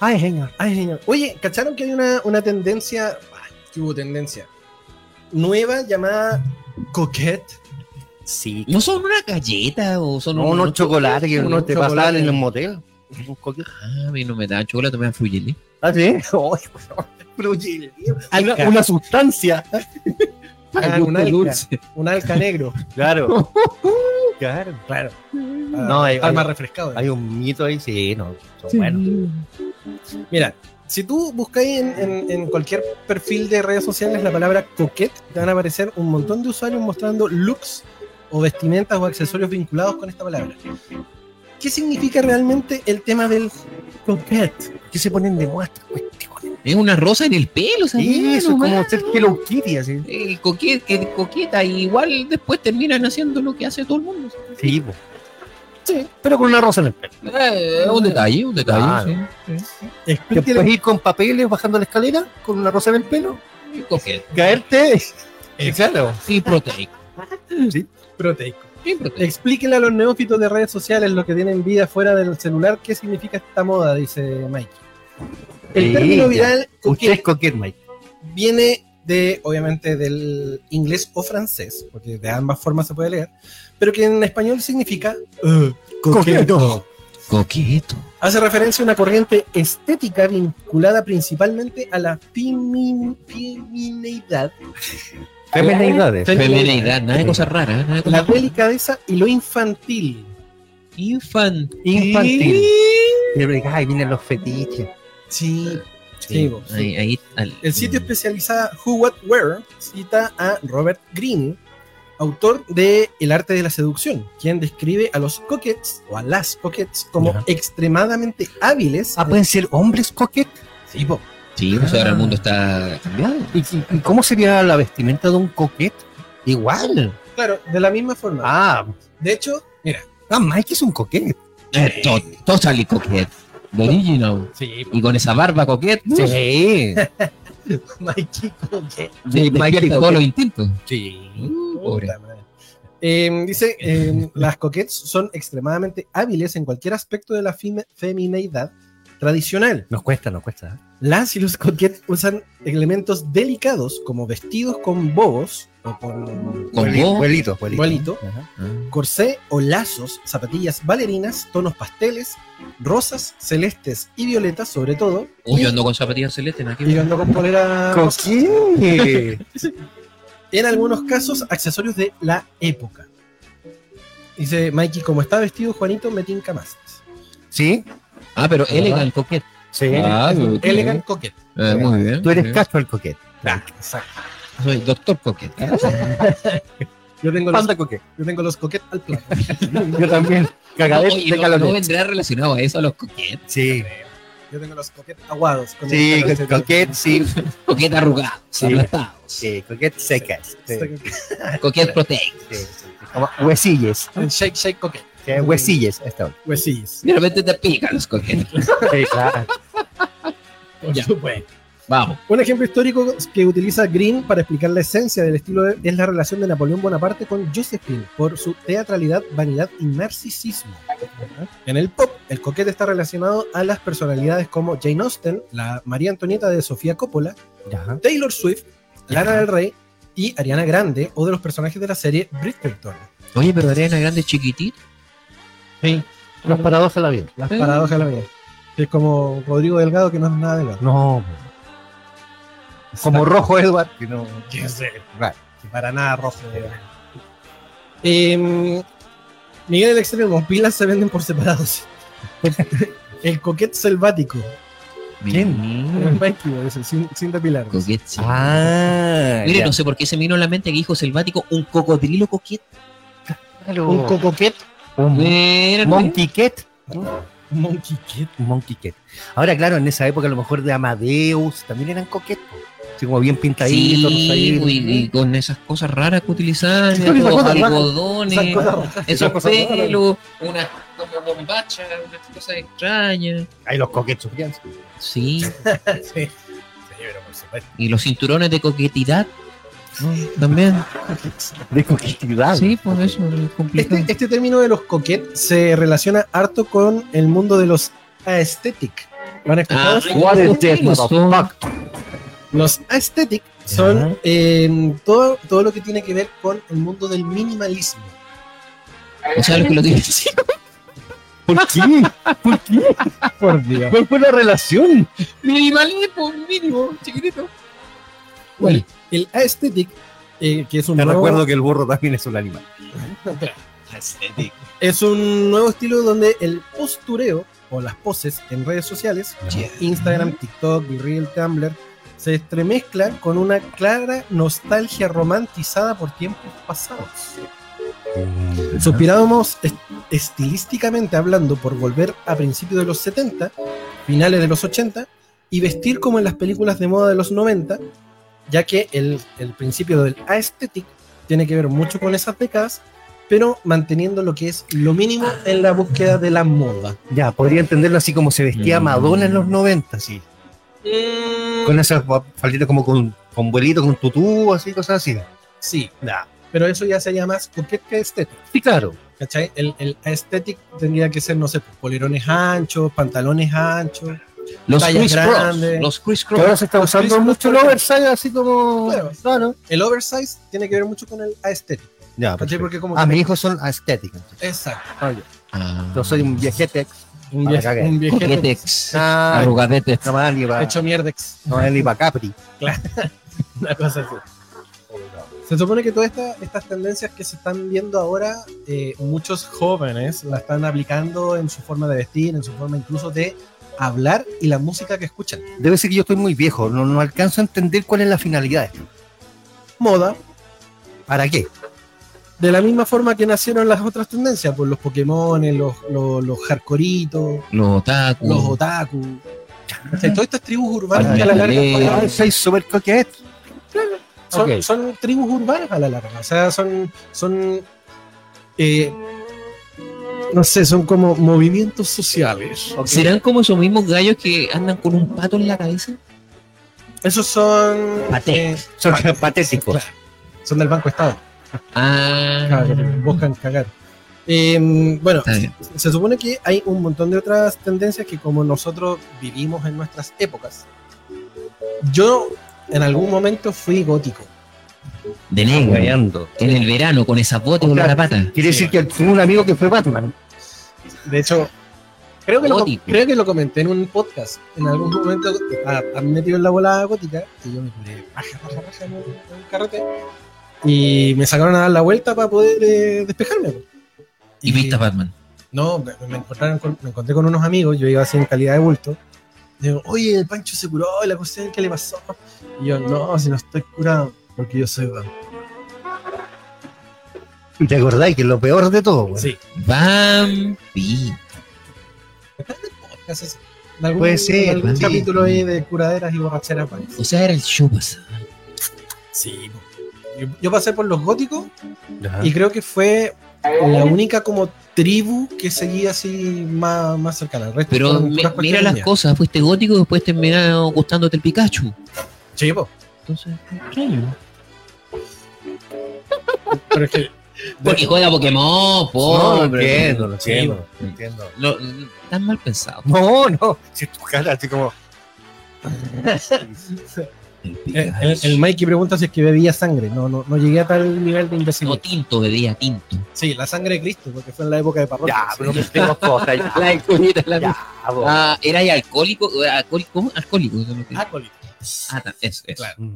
Ay, señor. Oye, ¿cacharon que hay una tendencia? Que hubo tendencia nueva llamada Coquette. Sí. No son una galleta o son unos chocolates que uno te pasaban en los moteles. A mí no me da chocolate, me da frugilí. ¿Sí? Frugilí. Una sustancia. Un alca negro. Claro. No, hay más refrescado. Hay un mito ahí, sí, no. Sí. Bueno. Mira. Si tú buscáis en cualquier perfil de redes sociales la palabra coquette, te van a aparecer un montón de usuarios mostrando looks o vestimentas o accesorios vinculados con esta palabra. ¿Qué significa realmente el tema del coquette? ¿Qué se ponen de moda estas cuestiones? Es una rosa en el pelo, ¿sabes? Eso, es como ser que lo quiere, así. Coqueta, y igual después terminan haciendo lo que hace todo el mundo. Sí, pues. Sí, pero con una rosa en el pelo. Un detalle, claro. Sí. ¿Te puedes ir con papeles bajando la escalera con una rosa en el pelo? Coqueta. Caerte. Claro. Sí, proteico. Sí, proteico. Explíquenle a los neófitos de redes sociales, los que tienen vida fuera del celular, qué significa esta moda, dice Mike. El término viral coquet, Mike, viene de, obviamente, del inglés o francés, porque de ambas formas se puede leer, pero que en español significa coqueto. Hace referencia a una corriente estética vinculada principalmente a la femineidad, nada de cosas raras, ¿eh? La delicadeza y lo infantil. Ay, vienen los fetiches. Sí. El sitio especializado Who What Where cita a Robert Greene, autor de El arte de la seducción, quien describe a los coquettes o a las coquettes como extremadamente hábiles. ¿Pueden ser hombres coquettes? Sí, pues ahora el mundo está cambiado. ¿Y cómo sería la vestimenta de un coquet? Igual. Claro, de la misma forma. De hecho, mira. Mike es un coquet. Totally coquet. The original. Sí. Y con esa barba coquet. Sí. Mikey coquet. Mikey todos los intentos. Sí. Pobre. Dice, las coquets son extremadamente hábiles en cualquier aspecto de la femineidad tradicional. Nos cuesta. Las y los coquettes usan elementos delicados como vestidos con bobos o con vuelito, corsé o lazos, zapatillas bailarinas, tonos pasteles, rosas, celestes y violetas sobre todo. Yo ando con zapatillas celestes, ¿no? Yo ando con polera. Coquete. En algunos casos accesorios de la época. Dice Mikey, como está vestido Juanito, me tinca más. ¿Sí? Pero elegant coquet. Sí, elegant coquet. Muy bien. Tú eres Castro el coquet. Exacto. Soy doctor coquet. Yo tengo los coquet al plato. Yo también. No vendrá relacionado a eso, a los coquet. Sí. Yo tengo los coquet aguados. Coquet arrugados, aplastados. Sí, coquet secas. Coquet proteicos. Huesillas. Shake coquet. Huesillas, huesillas. De repente te pican los coquetes. Sí, claro. Por supuesto. Vamos. Un ejemplo histórico que utiliza Green para explicar la esencia del estilo es la relación de Napoleón Bonaparte con Josephine por su teatralidad, vanidad y narcisismo. En el pop, el coquete está relacionado a las personalidades como Jane Austen, la María Antonieta de Sofía Coppola, Taylor Swift, Lana del Rey y Ariana Grande, o de los personajes de la serie Bridgerton. Oye, pero Ariana Grande es chiquitita. Sí. Las paradojas de la vida. Es como Rodrigo Delgado, que no es nada delgado. No. Como Rojo Edward, que no. Para nada Rojo Edward. Miguel del Extremo, pilas se venden por separados. El coquet selvático. ¿Quién? Sin depilar. Coquet. Mire, no sé por qué se me vino a la mente que dijo selvático un cocodrilo coquet. Claro. Un cocoquet. Monkey Cat. Ahora, claro, en esa época a lo mejor de Amadeus también eran coquetos, así como bien pintaditos, y con esas cosas raras que utilizaban, algodones, esos pelos, unas bombachas, unas cosas extrañas. Hay los coquetos, ¿sabes? Sí. Sí. Y los cinturones de coquetidad. También de coquetidad. Sí, por eso es complicado. Este término de los coquettes se relaciona harto con el mundo de los aesthetic. ¿Lo han escuchado? Los aesthetic son todo lo que tiene que ver con el mundo del minimalismo. O sea, lo que lo tiene. ¿Por qué? Por Dios. ¿Cuál fue la relación? Minimalismo, mínimo, chiquitito. Bueno, el aesthetic, que es un nuevo... recuerdo que el burro también es un animal. Es un nuevo estilo donde el postureo o las poses en redes sociales, Instagram, TikTok, Reel, Tumblr, se entremezclan con una clara nostalgia romantizada por tiempos pasados. Suspiramos estilísticamente hablando por volver a principios de los 70, finales de los 80, y vestir como en las películas de moda de los 90, ya que el principio del aesthetic tiene que ver mucho con esas décadas, pero manteniendo lo que es lo mínimo en la búsqueda de la moda. Ya, podría entenderlo así como se vestía Madonna en los 90, sí. Con esas falditas como con vuelito, con tutú, así, cosas así. Sí, nah. Pero eso ya sería más porque es estético. Sí, claro. ¿Cachai? El aesthetic tendría que ser, no sé, polerones anchos, pantalones anchos, los crisscross. Los crisscross. Ahora se está usando mucho el oversize, así como... Claro, claro. El oversize tiene que ver mucho con el aesthetic. Ya, porque como mis hijos son aesthetic. Entonces. Exacto. Oh, yeah. Yo soy un viejetex. Un viejetex. Arrugadetex. Hecho mierdex. No, ni para Capri. Claro. Una cosa así. Se supone que todas estas tendencias que se están viendo ahora, muchos jóvenes la están aplicando en su forma de vestir, en su forma incluso de hablar y la música que escuchan. Debe ser que yo estoy muy viejo, no alcanzo a entender cuál es la finalidad. Moda. ¿Para qué? De la misma forma que nacieron las otras tendencias, pues los Pokémon, los hardcoreitos, los otaku. O sea, todas estas tribus urbanas que a la larga... ¿Sois súper coquetes? Claro. Okay. Son tribus urbanas a la larga, o sea, son como movimientos sociales. Okay. ¿Serán como esos mismos gallos que andan con un pato en la cabeza? Esos son... son patéticos. Claro. Son del Banco Estado. Ah. Claro, buscan cagar. Bueno, se supone que hay un montón de otras tendencias que como nosotros vivimos en nuestras épocas. Yo... en algún momento fui gótico. De negro, callando. En el verano, con esas botas con la pata. Quiere decir que tuve un amigo que fue Batman. De hecho, creo que lo comenté en un podcast. En algún momento han metido en la bola gótica y yo me curé baja en un carrete y me sacaron a dar la vuelta para poder despejarme. ¿Y viste a Batman? No, me encontré con unos amigos, yo iba así en calidad de bulto. Digo, oye, el Pancho se curó, la cuestión, ¿qué le pasó? Y yo, no, si no estoy curado, porque yo soy vampiro. ¿Y te acordáis que es lo peor de todo, güey? Sí. Vampiro. Puede ser. Un capítulo ahí de curaderas y borracheras. O sea, era el show pasado. Sí. Yo pasé por los góticos. Ajá. Y creo que fue la única como tribu que seguía así más cercana. El resto pero mira las cosas, fuiste gótico y después terminó gustándote el Pikachu. Sí, po. Entonces, extraño. Pero es que... porque juega Pokémon, no, lo entiendo. Tan mal pensado. No. Si tu cara así como... El Mikey pregunta si es que bebía sangre. No llegué a tal nivel de imbecilidad. No, bebía tinto. Sí, la sangre de Cristo, porque fue en la época de parroquia. Ya, pero no cosas. La incurita, ¿era ya alcohólico? Eso. Claro.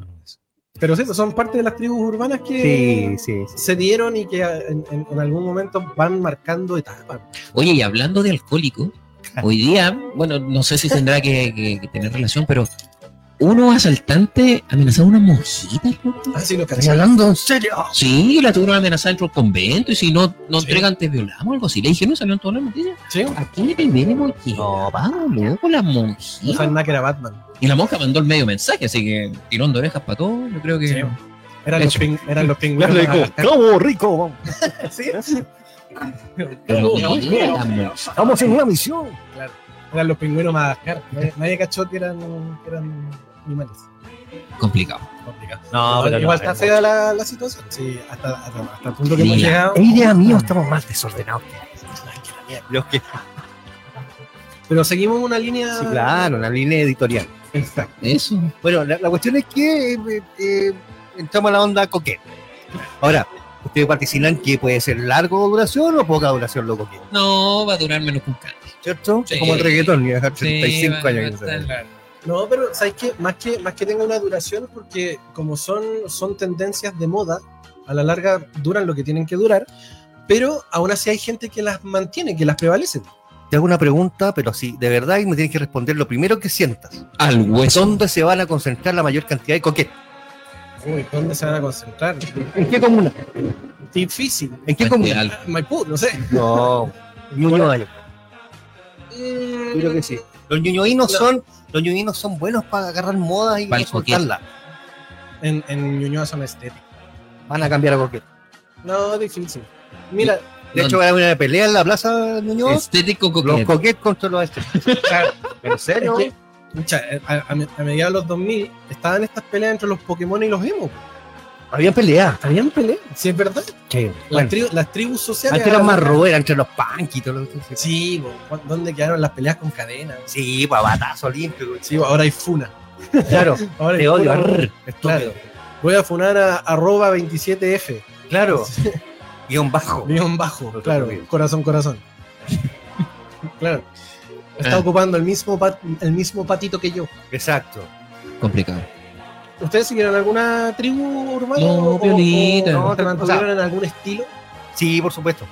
Pero sí, son parte de las tribus urbanas que sí. Se dieron y que en algún momento van marcando etapas. Oye, y hablando de alcohólico, hoy día, bueno, no sé si tendrá que tener relación, pero... uno asaltante amenazaba a una monjita. Ah, sí, lo que está hablando en serio. Sí, la tuvieron amenazada dentro del convento y si no entregan te violamos, algo así. Le dije, no salió en todas las noticias. Sí. Aquí le venimos que no, vamos, luego la monjita. No saben nada que era Batman. Y la monja mandó el medio mensaje, así que tirón de orejas para todos, yo creo que... Sí. Eran los pingüinos. Le dijo, ¡cabo rico! Vamos. Sí, así. Vamos en una misión. Claro. Eran los pingüinos Madagascar. Nadie cachó que eran animales. Complicado. No, pero igual está fea la situación. Sí, hasta el punto que hemos llegado. Idea mío, estamos más desordenados que pero seguimos una línea. Sí, claro, una línea editorial. Exacto. Eso. Bueno, la cuestión es que entramos a la onda coqueta. Ahora, ¿ustedes vaticinan que puede ser largo duración o poca duración lo coqueta? No, va a durar menos que un canto. ¿Cierto? Sí. Como el reggaetón, y dejar 35 años. No, pero ¿sabes qué? Más que tenga una duración, porque como son tendencias de moda, a la larga duran lo que tienen que durar, pero aún así hay gente que las mantiene, que las prevalece. Te hago una pregunta, pero sí, de verdad, y me tienes que responder lo primero que sientas. Al hueso. ¿Dónde se van a concentrar la mayor cantidad de coquetes? Uy, ¿dónde se van a concentrar? ¿En qué comuna? Difícil. ¿En qué comuna? Maipú, no sé. No, Ñuñoa. Creo que sí. Los ñoñoínos son buenos para agarrar modas y soltarla. En Ñuñoa son estéticos. Van a cambiar a cualquier. No, difícil. Mira, de hecho hay una pelea en la plaza Ñuñoa. Estético coquet. Los coquet contra los estéticos. ¿En serio? Es que, a mediados de los 2000 estaban estas peleas entre los Pokémon y los emo. Habían peleas. Sí, es verdad. Sí, las tribus sociales. Antes eran más roer entre los panquitos. Sí, ¿dónde quedaron las peleas con cadena? Sí, babatazo olímpico. Sí, ahora hay funa. Claro, ahora te odio. Claro. Voy a funar a arroba 27F. Claro. Sí. Guión bajo. Claro, corazón. Claro. Está ocupando el mismo patito que yo. Exacto. Complicado. ¿Ustedes siguieron alguna tribu urbana? No, Piolita. ¿No te mantuvieron en algún estilo? Sí, por supuesto.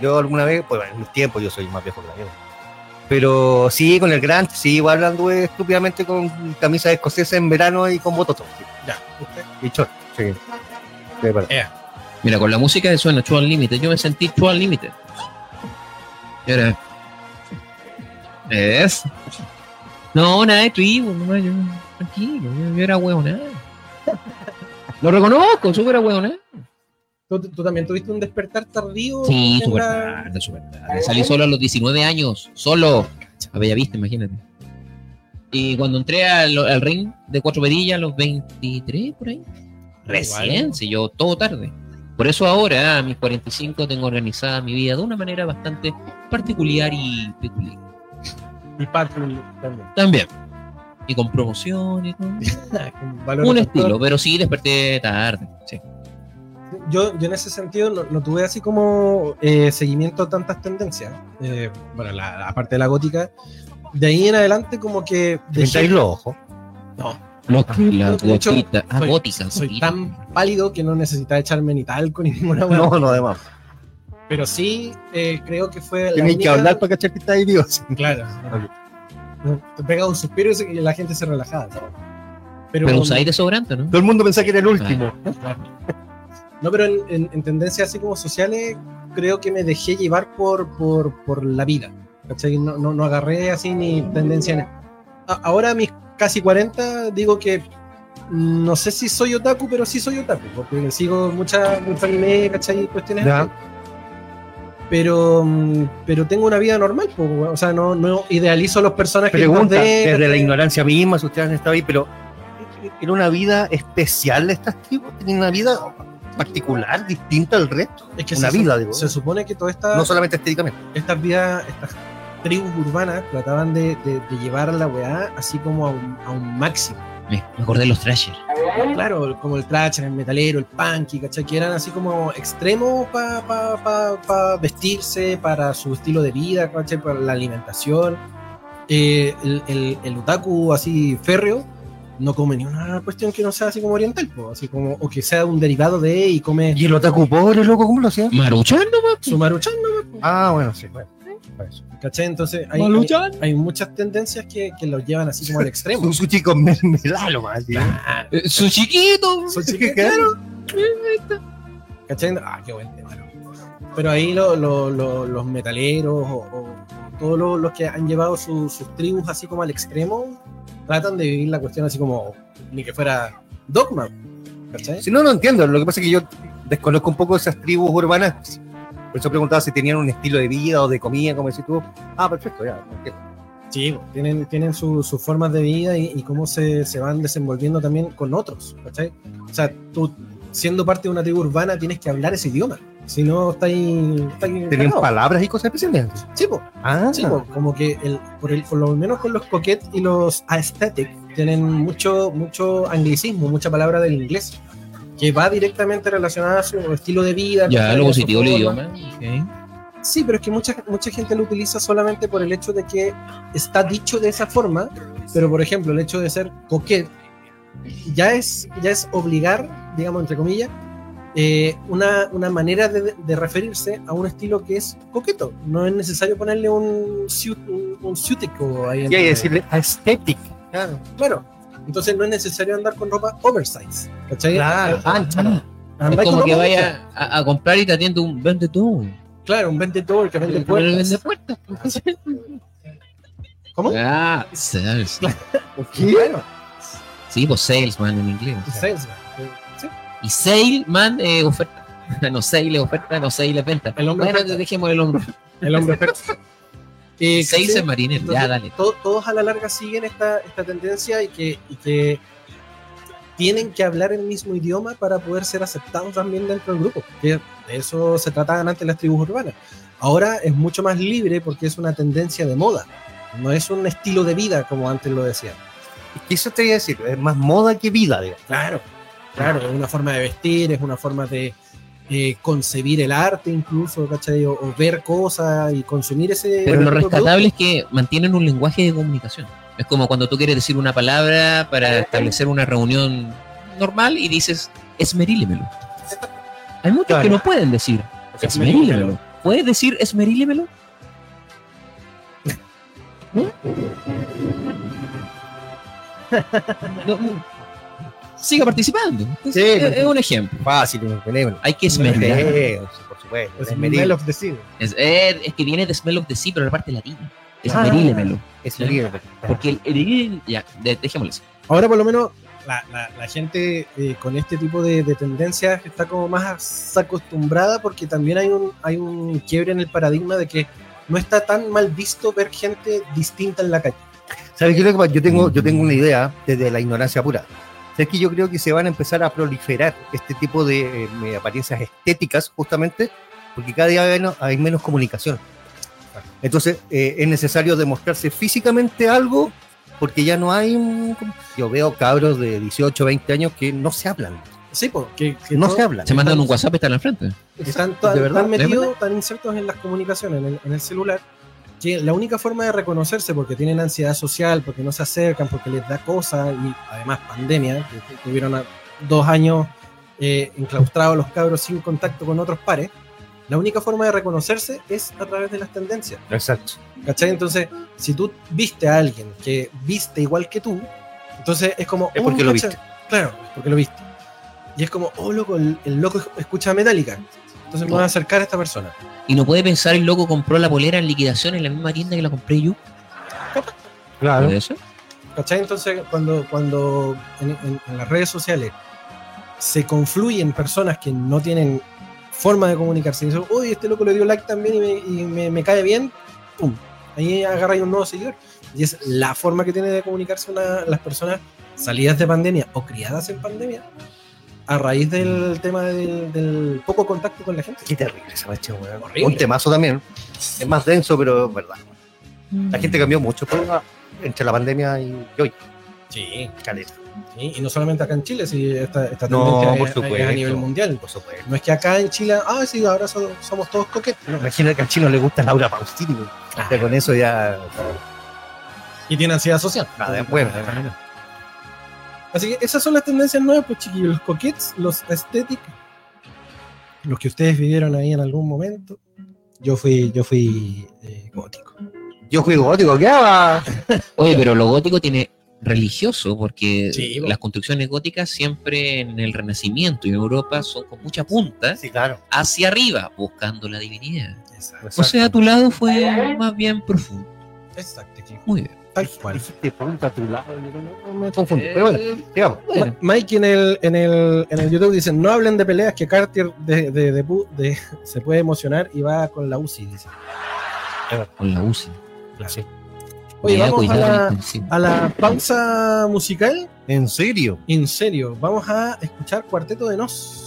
Yo alguna vez, pues en mis tiempos, yo soy más viejo que la mierda. Pero sí, con el Grant, sí, igual anduve estúpidamente con camisa escocesa en verano y con bototos. Sí. Ya, usted. Y short, sí. Mira, con la música de suena Chua al Límite, yo me sentí Chua al Límite. Era... ¿Es? No, nada de tribu, no, yo... Tranquilo, yo era hueonado. Lo reconozco, súper hueonado. ¿Tú también tuviste un despertar tardío? Sí, súper tarde. Salí solo a los 19 años, solo. A Bellavista, imagínate. Y cuando entré al ring de Cuatro Pedillas a los 23, por ahí. Recién, sí, yo todo tarde. Por eso ahora, a mis 45, tengo organizada mi vida de una manera bastante particular y peculiar. Y particular también. Y con promoción y con un estilo, pero sí desperté tarde. Sí. Yo en ese sentido no tuve así como seguimiento a tantas tendencias. Bueno, la parte de la gótica, de ahí en adelante como que... ¿Pintáis los ojos? No, gótica. Soy tan pálido que no necesitaba echarme ni talco ni ninguna buena. No, demás. Pero sí, creo que fue... Tienen que hablar para cachar que está ahí Dios. Claro. Okay. Te pegaba un suspiro y la gente se relajaba, ¿sabes? Pero usáis desodorante, ¿no? Todo el mundo pensaba que era el último. No, pero en tendencias así como sociales, creo que me dejé llevar por la vida, ¿cachai? No agarré así ni tendencia. Ahora a mis casi 40 digo que no sé si soy otaku, pero sí soy otaku, porque sigo mucha anime, ¿cachai? Cuestiones. Pero tengo una vida normal, pues, o sea, no idealizo los personajes. Pregunta, desde la ignorancia misma, si ustedes han estado ahí, pero ¿era una vida especial de estas tribus? ¿Tenía una vida particular, distinta al resto? Es que una vida, digo. Se supone que todas estas... No solamente estéticamente. Estas tribus urbanas trataban de llevar a la weá así como a un máximo. Me acordé de los Thrashers. Claro, como el Thrasher, el metalero, el punky, ¿cachai? Que eran así como extremos para vestirse, para su estilo de vida, ¿cachai? Para la alimentación. El otaku así férreo no come ni una cuestión que no sea así como oriental, po, así como, o que sea un derivado de y come... ¿Y el otaku pobre, loco, cómo lo hacía? Maruchan, no, ah, bueno, sí, bueno. ¿Cachai? Entonces hay muchas tendencias que los llevan así como al extremo. Son sus chicos mermelalo más, tío. Su chiquito. Su chiquito, claro. ¿Cachai? Ah, qué buen tema. Pero ahí los metaleros o todos los que han llevado sus tribus así como al extremo tratan de vivir la cuestión así como ni que fuera dogma. ¿Cachai? Si no entiendo. Lo que pasa es que yo desconozco un poco esas tribus urbanas. Por eso preguntaba si tenían un estilo de vida o de comida, como decís tú. Ah, perfecto, ya. Perfecto. Sí, tienen sus formas de vida y cómo se van desenvolviendo también con otros, ¿cachai? O sea, tú, siendo parte de una tribu urbana, tienes que hablar ese idioma. Si no, está ahí ¿tenían cargado palabras y cosas especiales? Sí, pues. Ah. Sí, po, como que por lo menos con los coquettes y los aesthetic, tienen mucho anglicismo, mucha palabra del inglés, que va directamente relacionada a su estilo de vida. Ya, lo positivo del idioma. Okay. Sí, pero es que mucha gente lo utiliza solamente por el hecho de que está dicho de esa forma, pero por ejemplo, el hecho de ser coquet ya es obligar, digamos, entre comillas, una manera de referirse a un estilo que es coqueto. No es necesario ponerle un ciútico ahí. Sí, hay que decirle aesthetic. Claro. Entonces no es necesario andar con ropa oversize, ¿cachai? Claro, ancha. Es como que vaya a comprar y te atiende un vendedor. Claro, un vendedor que vende puertas. ¿Cómo? Ah, sales. ¿Qué? Bueno. Sí, pues salesman en inglés. Salesman. Sí. Y salesman es oferta. No sale oferta, no sale venta. El hombre, bueno, dejemos el hombre. El hombre oferta. Seis es marinero. Ya, dale. Todos a la larga siguen esta tendencia y que tienen que hablar el mismo idioma para poder ser aceptados también dentro del grupo. De eso se trataban antes las tribus urbanas. Ahora es mucho más libre porque es una tendencia de moda. No es un estilo de vida como antes lo decían. Es que eso te iba a decir, es más moda que vida, digamos. Claro, es una forma de vestir, es una forma de concebir el arte incluso, ¿cachai? O ver cosas y consumir ese... Pero lo rescatable es que mantienen un lenguaje de comunicación. Es como cuando tú quieres decir una palabra para establecer una reunión normal y dices, esmerílemelo. Hay muchos que no pueden decir esmerílemelo. ¿Puedes decir esmerílemelo? No. Siga participando. Entonces, sí, es un ejemplo fácil. Hay que esmerillar, por supuesto. Smell of the sea es que viene de smell of the sea, pero la parte latina. Esmerílemelo. Porque el ya, dejémosles. Ahora por lo menos la gente con este tipo de tendencias está como más acostumbrada, porque también hay un quiebre en el paradigma de que no está tan mal visto ver gente distinta en la calle. ¿Sabes qué? Yo tengo una idea desde la ignorancia pura. Es que yo creo que se van a empezar a proliferar este tipo de apariencias estéticas, justamente porque cada día hay menos comunicación. Entonces es necesario demostrarse físicamente algo, porque ya no hay yo veo cabros de 18, 20 años que no se hablan. Sí, porque no se hablan. Se mandan un WhatsApp y están al frente. Están tan metidos, tan insertos en las comunicaciones, en el celular, que la única forma de reconocerse, porque tienen ansiedad social, porque no se acercan, porque les da cosa, y además pandemia, que tuvieron 2 años enclaustrados los cabros sin contacto con otros pares, la única forma de reconocerse es a través de las tendencias. Exacto. ¿Cachai? Entonces, si tú viste a alguien que viste igual que tú, entonces es como... Es porque lo viste. Claro, porque lo viste. Y es como, oh, loco, el loco escucha Metallica. Entonces me voy a acercar a esta persona. Y no puede pensar, el loco compró la polera en liquidación en la misma tienda que la compré yo. Claro. ¿Eso? ¿Cachai? Entonces, cuando en las redes sociales se confluyen personas que no tienen forma de comunicarse, y dicen, uy, este loco le dio like también y me cae bien, pum, ahí agarra un nuevo seguidor. Y es la forma que tiene de comunicarse las personas salidas de pandemia o criadas en pandemia, a raíz del tema del poco contacto con la gente. Qué terrible esa bacha, weón. Un temazo también. Es más denso, pero es verdad. La gente cambió mucho entre la pandemia y hoy. Sí, caleta. Sí, y no solamente acá en Chile, si esta tendencia es a nivel mundial. Por supuesto. No es que acá en Chile, sí, ahora somos todos coquetos. No. Imagínate que al chino le gusta Laura Pausini. Hasta con eso ya... Y tiene ansiedad social. Nada, bueno. Así que esas son las tendencias nuevas, pues chiquillos, los coquets, los aesthetic, los que ustedes vivieron ahí en algún momento. Yo fui gótico. Yo fui gótico, ¿qué va? Oye, pero lo gótico tiene religioso, porque sí, las construcciones góticas siempre en el Renacimiento y en Europa son con mucha punta, sí, claro, hacia arriba, buscando la divinidad. Exacto. O sea, a tu lado fue más bien profundo. Exacto. Muy bien. Tal cual. Me confundo. Pero bueno, digamos. Bueno. Mike en el YouTube dice: no hablen de peleas, que Carter se puede emocionar y va con la UCI. Dice. Con la UCI. Claro. Sí. Oye, vamos a la pausa musical. ¿En serio? Vamos a escuchar Cuarteto de Nos.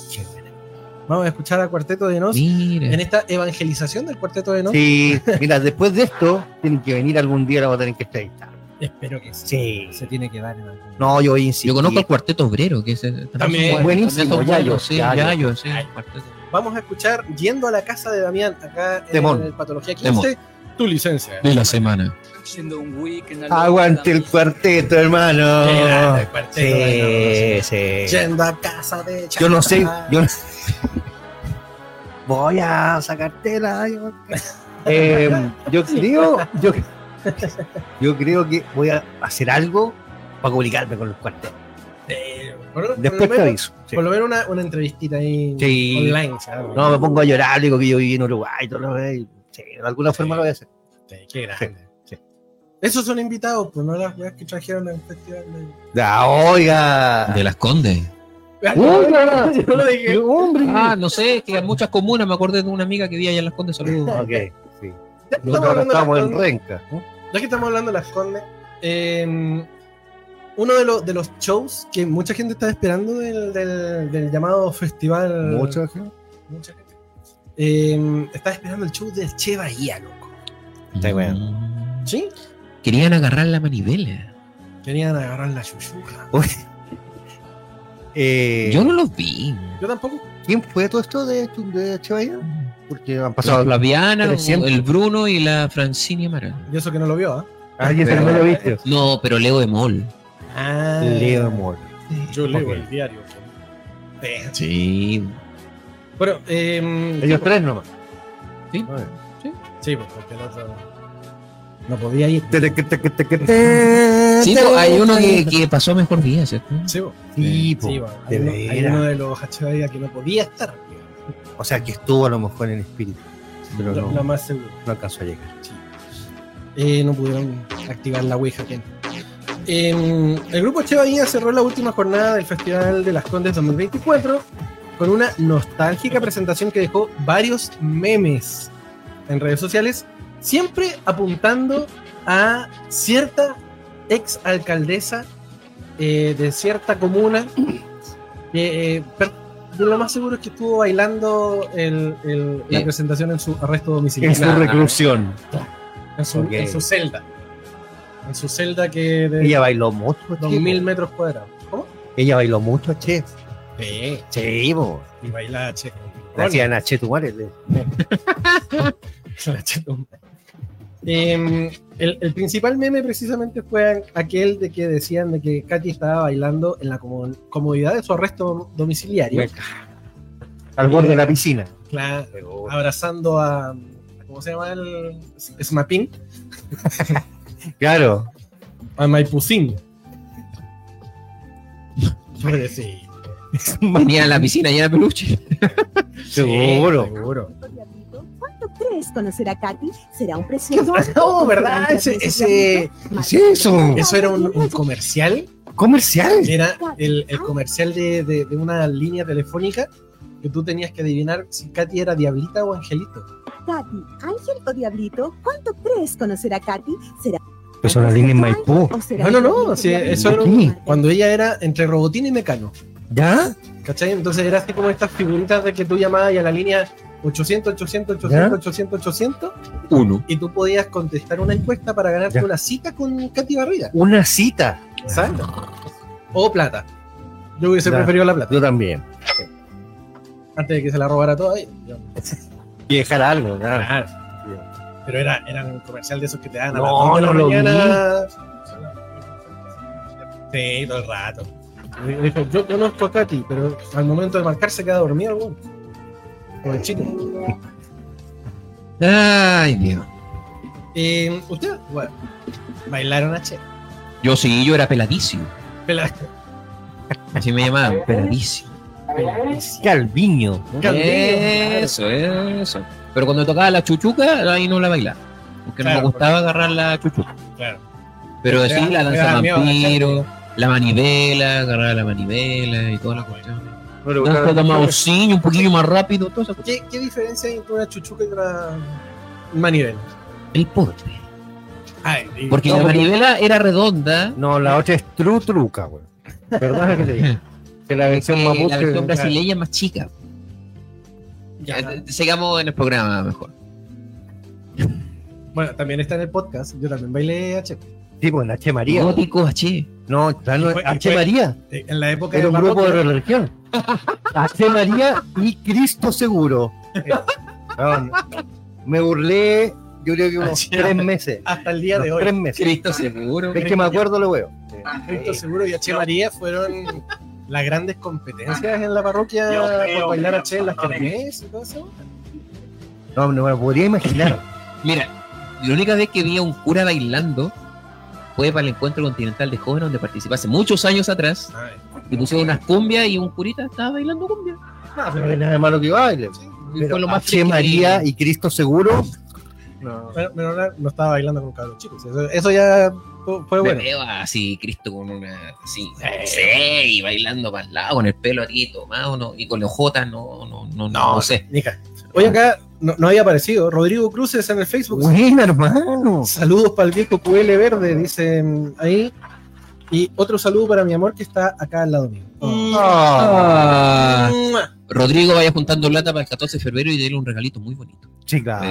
Vamos a escuchar a Cuarteto de Nos. Mira. En esta evangelización del Cuarteto de Nos. Sí, mira, después de esto tienen que venir algún día, la vamos a tener que entrevistar. Espero que sí. Se tiene que dar en algún día. No, yo insisto. Yo conozco el Cuarteto Obrero, que es también buenísimo. Yayo, sí. Vamos a escuchar Yendo a la Casa de Damián, acá en el Patología 15. Demon. Tu licencia. De la semana. Aguante el cuarteto, hermano. El cuarteto, sí. Yendo a casa de Chanta. Yo no sé. Voy a sacarte la... Yo creo que voy a hacer algo para comunicarme con los cuartetos. Después te aviso. Por lo menos una entrevistita ahí, sí, online, ¿sabes? No, me pongo a llorar, digo que yo viví en Uruguay y todo lo que... Sí, de alguna forma lo voy a hacer. Sí, qué grande. Sí. Esos son invitados, pues no las que trajeron al festival. ¡Ah, oiga! De las Condes. Yo lo dije. No sé, que en muchas comunas, me acordé de una amiga que vi allá en las Condes, saludos. Ok, sí. Estamos en Renca. Ya que estamos hablando de las Condes, uno de los shows que mucha gente está esperando del llamado festival. Mucha gente. Está esperando el show del Che Bahía, loco. Está bueno. ¿Sí? Querían agarrar la manivela. Querían agarrar la chuchuja. Yo no los vi. Yo tampoco. ¿Quién fue todo esto de Che Bahía? Porque han pasado la Viana, el Bruno y la Francini Amaral. Y eso que no lo vio, ¿eh? No lo viste. No, pero leo de Mol. Leo de Mol. Yo leo el diario. Sí. Bueno, ellos tres nomás. ¿Sí? Sí, porque el otro no podía ir. Sí, hay uno que pasó mejor día, ¿cierto? Sí, hay uno de los HBA que no podía estar. O sea, que estuvo a lo mejor en espíritu. Pero no más seguro. No alcanzó a llegar. Sí. No pudieron activar la Ouija. El grupo Che Bahía cerró la última jornada del Festival de las Condes 2024 con una nostálgica presentación que dejó varios memes en redes sociales, siempre apuntando a cierta ex alcaldesa de cierta comuna que lo más seguro es que estuvo bailando la presentación en su arresto domiciliario. En su reclusión. En su celda que... Ella bailó mucho. 2.000 metros cuadrados. ¿Cómo? Ella bailó mucho a Che. Sí, vos. Y bailaba a Che. Gracias a Che Tumare. El principal meme precisamente fue aquel de que decían de que Katy estaba bailando en la comodidad de su arresto domiciliario. Al borde de la piscina. Claro, abrazando a... ¿Cómo se llama el Smapin? Claro. A Maipucín. Sí. Venía a la piscina llena de peluche. Seguro. ¿Cuánto crees conocer a Katy? ¿Será un precioso? No, ¿verdad? Eso. Eso era un comercial. ¿Comercial? Era el comercial de una línea telefónica que tú tenías que adivinar si Katy era diablita o angelito. Katy, Ángel o Diablito, ¿cuánto crees conocer a Katy? ¿Será? Pues una línea en Maipú. No. Sí, eso era cuando ella era entre Robotín y Mecano. ¿Ya? ¿Cachai? Entonces era así como estas figuritas de que tú llamabas y a la línea 800-800-800-800-800-1. Y tú podías contestar una encuesta para ganarte una cita con Katy Barriga. ¿Una cita? Exacto. O plata. Yo hubiese preferido la plata. Yo también. Sí. Antes de que se la robara toda ella. Y dejar algo, claro. Pero era un comercial de esos que te dan a las 2 de la mañana. Sí, todo el rato. Dijo, yo conozco a Katy, pero al momento de marcar se queda dormido algo. Como el chico. Ay, Dios. ¿Usted? Bueno, ¿bailaron a Che? Yo sí, yo era peladísimo. Así me llamaban, peladísimo. Calviño. Eso. Pero cuando tocaba la chuchuca, ahí no la bailaba. Porque no me gustaba agarrar la chuchuca. Claro. Pero sí, la danza vampiro, la manivela, agarrar la manivela y toda la cuestión. Danza de mausiño, un poquillo más rápido, todo eso. ¿Qué diferencia hay entre una chuchuca y una manivela? El porte. Porque la manivela era redonda. No, la otra es truca, güey. ¿Verdad que te digo? Que la versión mapuche, la versión brasileña es más chica. Ya. Sigamos en el programa mejor. Bueno, también está en el podcast. Yo también bailé H. Sí, bueno, H María. Gótico H. No, claro, H María. En la época era un grupo de religión. H María y Cristo Seguro. Me burlé, yo creo que unos 3 meses. Hasta el día de hoy. 3 meses. Cristo Seguro. Es que me acuerdo lo veo. Cristo Seguro y H María fueron las grandes competencias en la parroquia por bailar a Che en las carnes y todo eso. No me podría imaginar. Mira, la única vez que vi a un cura bailando fue para el encuentro continental de jóvenes donde participé hace muchos años atrás. Y pusieron unas cumbias y un curita estaba bailando cumbia. No, pero no es nada malo que baile. Sí, pero fue lo más Che María y Cristo Seguro No. No estaba bailando con cabros chicos. Eso ya fue bueno. Me veo así, Cristo, con una así, y bailando para el lado, con el pelo aquí tomado, ¿no? Y con los jotas, no sé. Mija. Oye, acá no había aparecido. Rodrigo Cruces en el Facebook. Bueno, hermano. Saludos para el viejo QL Verde, dice ahí. Y otro saludo para mi amor que está acá al lado mío. Rodrigo, vaya juntando plata para el 14 de febrero y déle un regalito muy bonito. Chica.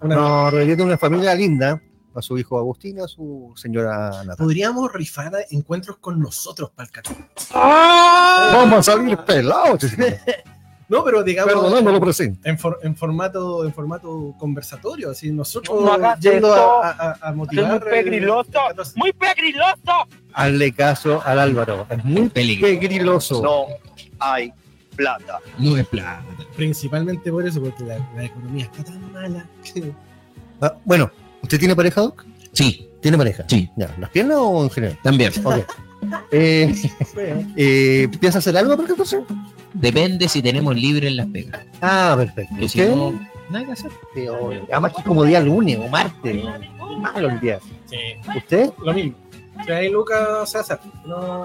No, Rodrigo tiene una familia linda. A su hijo Agustín, a su señora Natalia. Podríamos rifar encuentros con nosotros para el 14. Vamos a salir pelados. No, pero digamos. Perdonándolo presente. En formato conversatorio. Así nosotros yendo a motivar. Muy pegriloso. ¡Muy pegriloso! Hazle caso al Álvaro. Es muy pegriloso. No hay plata. No es plata. Principalmente por eso, porque la economía está tan mala. Bueno, ¿usted tiene pareja, Doc? Sí. ¿Tiene pareja? Sí. Ya, ¿las piernas o en general? También. Okay. ¿Piensas hacer algo por 14? Depende si tenemos libre en las pegas. Ah, perfecto. ¿Qué? Si no, nada que hacer. Además que es como día lunes o martes. Malos días. Sí. ¿Usted? Lo mismo. Si hay Lucas, se hace. No.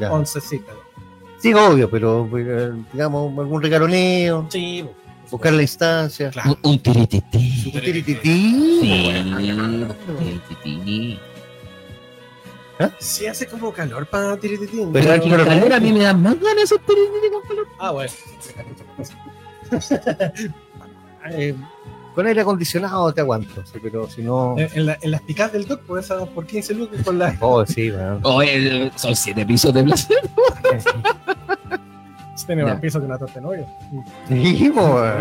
11 citas. Sí, obvio, pero digamos, algún regaloneo. Sí. Buscar la instancia. Claro. Un tiritití. Un tiritití. Sí, un tiritití. ¿Ah? Sí, hace como calor para tirititín. Pero aquí el calor a mí me da más ganas esos tirititín con calor. Ah, bueno. Con aire acondicionado te aguanto, pero si no... En las picadas del doc puedes dar por 15 lucas con la... Oh, sí, bueno. Son 7 pisos de placer. Tiene más piso que una torta de novio. Sí, bueno.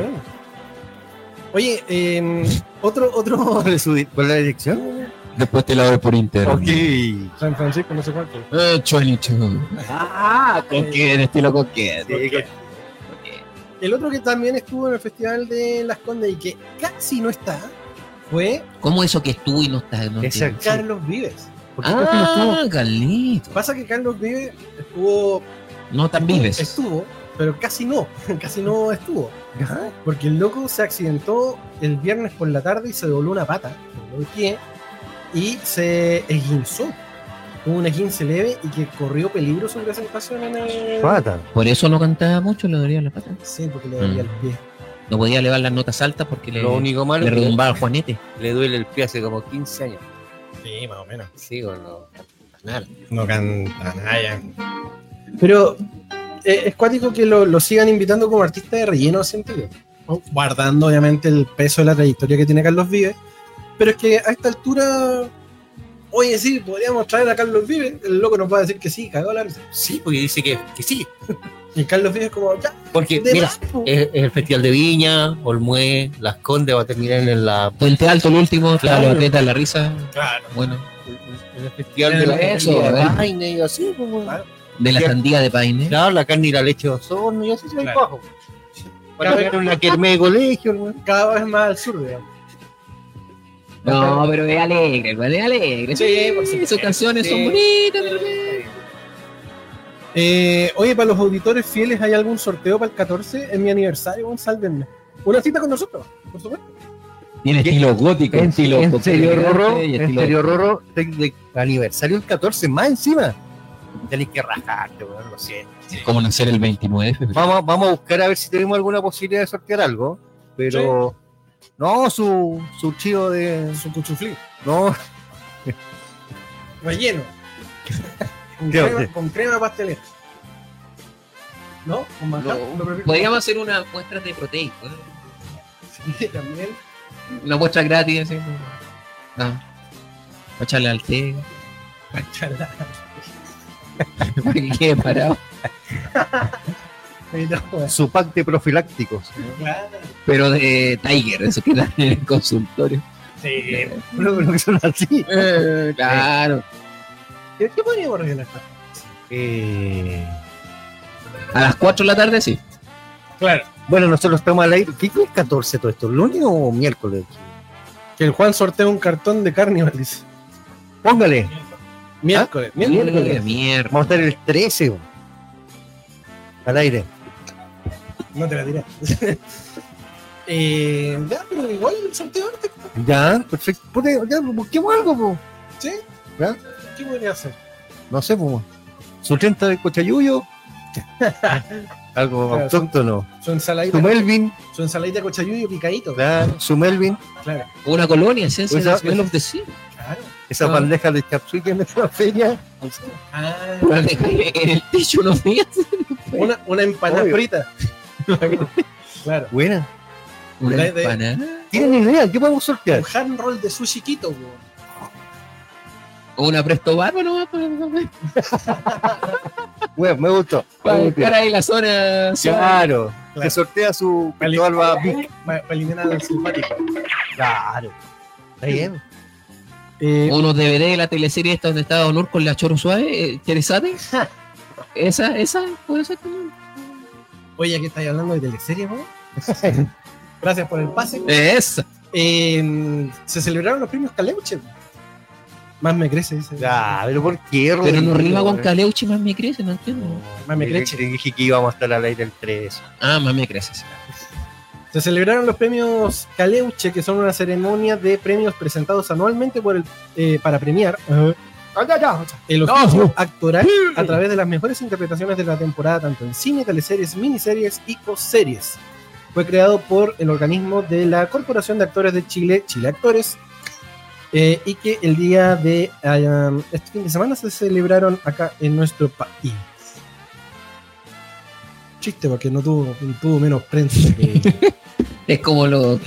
Oye, otro... ¿Cuál es la dirección? Después te la doy por internet. Ok. San Francisco, no sé cuánto. 22. Coquete, estilo coquete. Sí, coquete. El otro que también estuvo en el Festival de Las Condes y que casi no está fue... ¿Cómo eso que estuvo y no está? No es Carlos Vives. Carlito. Pasa que Carlos Vives estuvo... No tan Vives. Estuvo, pero casi no estuvo. Ajá. Porque el loco se accidentó el viernes por la tarde y se dobló una pata, dobló el pie. Y se esguinzó. Tuvo un esguince leve y que corrió peligro su presentación en el... Pata. Por eso no cantaba mucho, le dolía la pata. Sí, porque le dolía el pie. No podía elevar las notas altas porque lo único malo le retumbaba el juanete. Le duele el pie hace como 15 años. Sí, más o menos. Sí, o no canta nada. No canta nada. Pero es cuático que lo sigan invitando como artista de relleno sentido. Guardando obviamente el peso de la trayectoria que tiene Carlos Vives. Pero es que a esta altura, oye, sí, podríamos traer a Carlos Vives. El loco nos va a decir que sí, cagó la risa. Sí, porque dice que sí. Y Carlos Vives como, ya. Porque, mira, es el Festival de Viña, Olmué, Las Condes, va a terminar en la Puente Alto el último, claro. La baqueta, la risa. Claro. Bueno. El Festival de la Paine y así. Como... Claro. De la sandía de Paine. Claro, la carne y la leche de Osorno y así se va ahí abajo. Para ver una kermés de colegio. Cada vez más al sur, digamos. No, pero es alegre, Sí, porque sus canciones son bonitas. Oye, para los auditores fieles, ¿hay algún sorteo para el 14? Es mi aniversario, sálvenme. Una cita con nosotros, por supuesto. Tiene estilo gótico, en serio, Rorro, de aniversario el 14, más encima. Tenés que rajarte, lo siento. ¿Cómo nacer el 29? Vamos a buscar a ver si tenemos alguna posibilidad de sortear algo, pero... Sí. No, su chido de... Su cuchuflí. No. Relleno. Con crema pastelera. ¿No? Con manjar. Podríamos hacer una muestra de proteína. Sí, también. Una muestra gratis. ¿Sí? No. Echarle al té. ¿Por qué parado? Su pack de profilácticos, ¿no? Claro. Pero de Tiger, eso que dan en el consultorio. Sí, lo que son así. Claro. ¿Qué podríamos regalar? A las 4 de la tarde, sí. Claro. Bueno, nosotros estamos al aire. ¿Qué es 14 todo esto? ¿Lunes o miércoles? Que el Juan sortea un cartón de carnivales. Póngale. Miércoles. Miércoles. Vamos a estar el 13 al aire. No te la diré. Ya, pero igual el sorteo antes. Ya, perfecto. Ya, busquemos algo, po. ¿Sí? ¿Ya? ¿Qué podría hacer? No sé, po. Su 30 de cochayuyo. Algo autóctono. Su ensaladita. Su Melvin. Su ensaladita de cochayuyo picadito. Claro, su Melvin. Claro. Una colonia, esencia de los de sí. Claro. Esa bandeja de chapsui que me fue a la feria. Ah, en el techo unos días. Una empanada frita. Claro. Buena. Una empanada. ¿Tienen idea? ¿Qué podemos sortear? Un hand roll de sushi Quito, bro. O una Presto Barba, ¿no? Bueno, me gustó. Para buscar ahí la zona. Claro. Que sortea su Presto Barba Vic. Para eliminar al simpático. Claro. Está bien. Uno DVD de la teleserie esta donde estaba Honor con la Choro Suave, Teresate. Esa puede ser también. Oye, ¿qué estáis hablando de teleserie, vos? Gracias por el pase. Esa. Se celebraron los premios Caleuche. Más me crece, dice. Ah, pero ¿por qué? Rodrigo? Pero no rima con Caleuche, más me crece, no entiendo. Más me crece. Dije que íbamos a estar a la del 3. Ah, más me crece, sí. Se celebraron los premios Caleuche, que son una ceremonia de premios presentados anualmente por para premiar el oficio actoral a través de las mejores interpretaciones de la temporada, tanto en cine, teleseries, miniseries y coseries. Fue creado por el organismo de la Corporación de Actores de Chile, Chile Actores, y que el día de este fin de semana se celebraron acá en nuestro país. Chiste, porque no tuvo menos prensa que... Es como los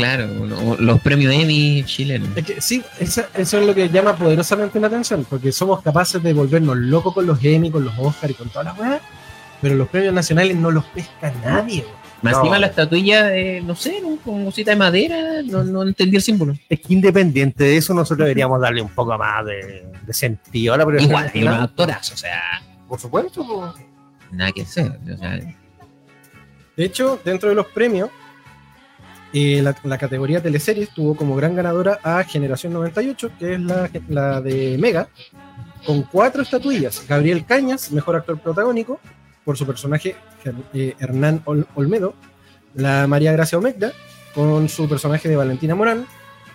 premios Emmy chilenos. Es que, sí, eso es lo que llama poderosamente la atención, porque somos capaces de volvernos locos con los Emmy, con los Oscar y con todas las weas, pero los premios nacionales no los pesca nadie. Más encima la estatuilla, no sé, con cosita de madera, no entendí el símbolo. Es que independiente de eso, nosotros deberíamos darle un poco más de sentido a la producción. Igual, y más actoras, o sea... Por supuesto, pues. Nada que hacer, o sea... De hecho, dentro de los premios, la categoría teleseries tuvo como gran ganadora a Generación 98, que es la de Mega, con 4 estatuillas. Gabriel Cañas, mejor actor protagónico, por su personaje Hernán Olmedo. La María Gracia Omegda, con su personaje de Valentina Morán.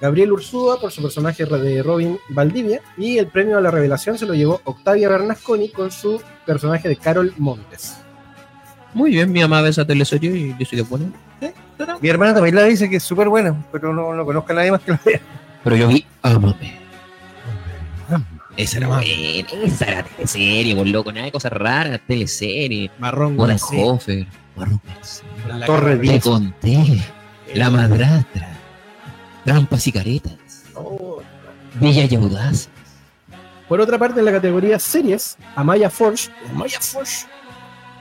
Gabriel Ursúa, por su personaje de Robin Valdivia. Y el premio a la revelación se lo llevó Octavia Bernasconi, con su personaje de Carol Montes. Muy bien, mi mamá ve esa teleserie y yo soy de buena. ¿Sí? Mi hermana también la dice que es súper buena, pero no conozca a nadie más que la vea. Pero yo vi Amame. Esa era buena, esa era teleserie, por loco, nada de cosas raras, teleserie. Marrón García. Marrón García. Torre 10. Te conté. La madrastra. Trampas y caretas. Villa y audaces. Por otra parte, en la categoría series, Amaya Forge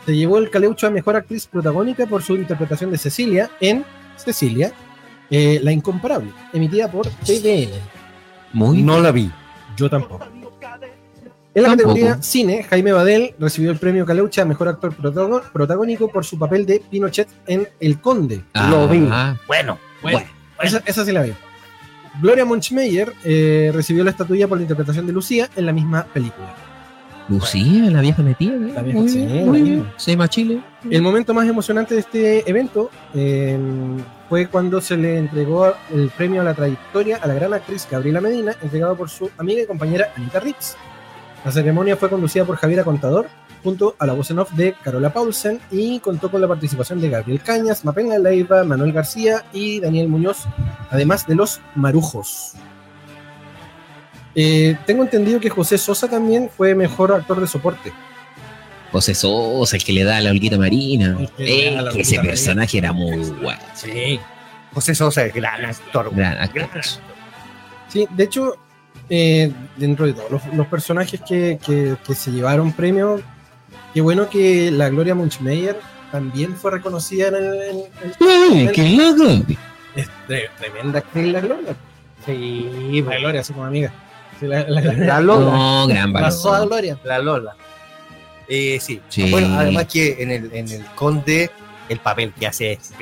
se llevó el Caleuche a mejor actriz protagónica por su interpretación de Cecilia en Cecilia, la incomparable, emitida por TVN. No la vi. Yo tampoco. En la categoría cine, Jaime Badel recibió el premio Caleuche a mejor actor protagónico por su papel de Pinochet en El Conde. Lo vi. Bueno. Esa sí la vi. Gloria Munchmeyer recibió la estatuilla por la interpretación de Lucía en la misma película. Lucía, la vieja metida, ¿eh? La vieja, sí, bien. Se más Chile. El momento más emocionante de este evento fue cuando se le entregó el premio a la trayectoria a la gran actriz Gabriela Medina, entregado por su amiga y compañera Anita Ritz. La ceremonia fue conducida por Javiera Contador, junto a la voz en off de Carola Paulsen, y contó con la participación de Gabriel Cañas, Mapenga Leiva, Manuel García y Daniel Muñoz, además de los Marujos. Tengo entendido que José Sosa también fue mejor actor de soporte. José Sosa, el que le da a la Olguita Marina. Que ese personaje era muy guay. Sí. José Sosa es gran actor. Sí, de hecho, dentro de todos los personajes que se llevaron premio, qué bueno que la Gloria Munchmeyer también fue reconocida en el ¡qué loco! Es tremenda actriz la Gloria. Sí, la Gloria, así como amiga. La Lola. No, gran valor. La Lola. Sí. Bueno, además que en el Conde el papel que hace es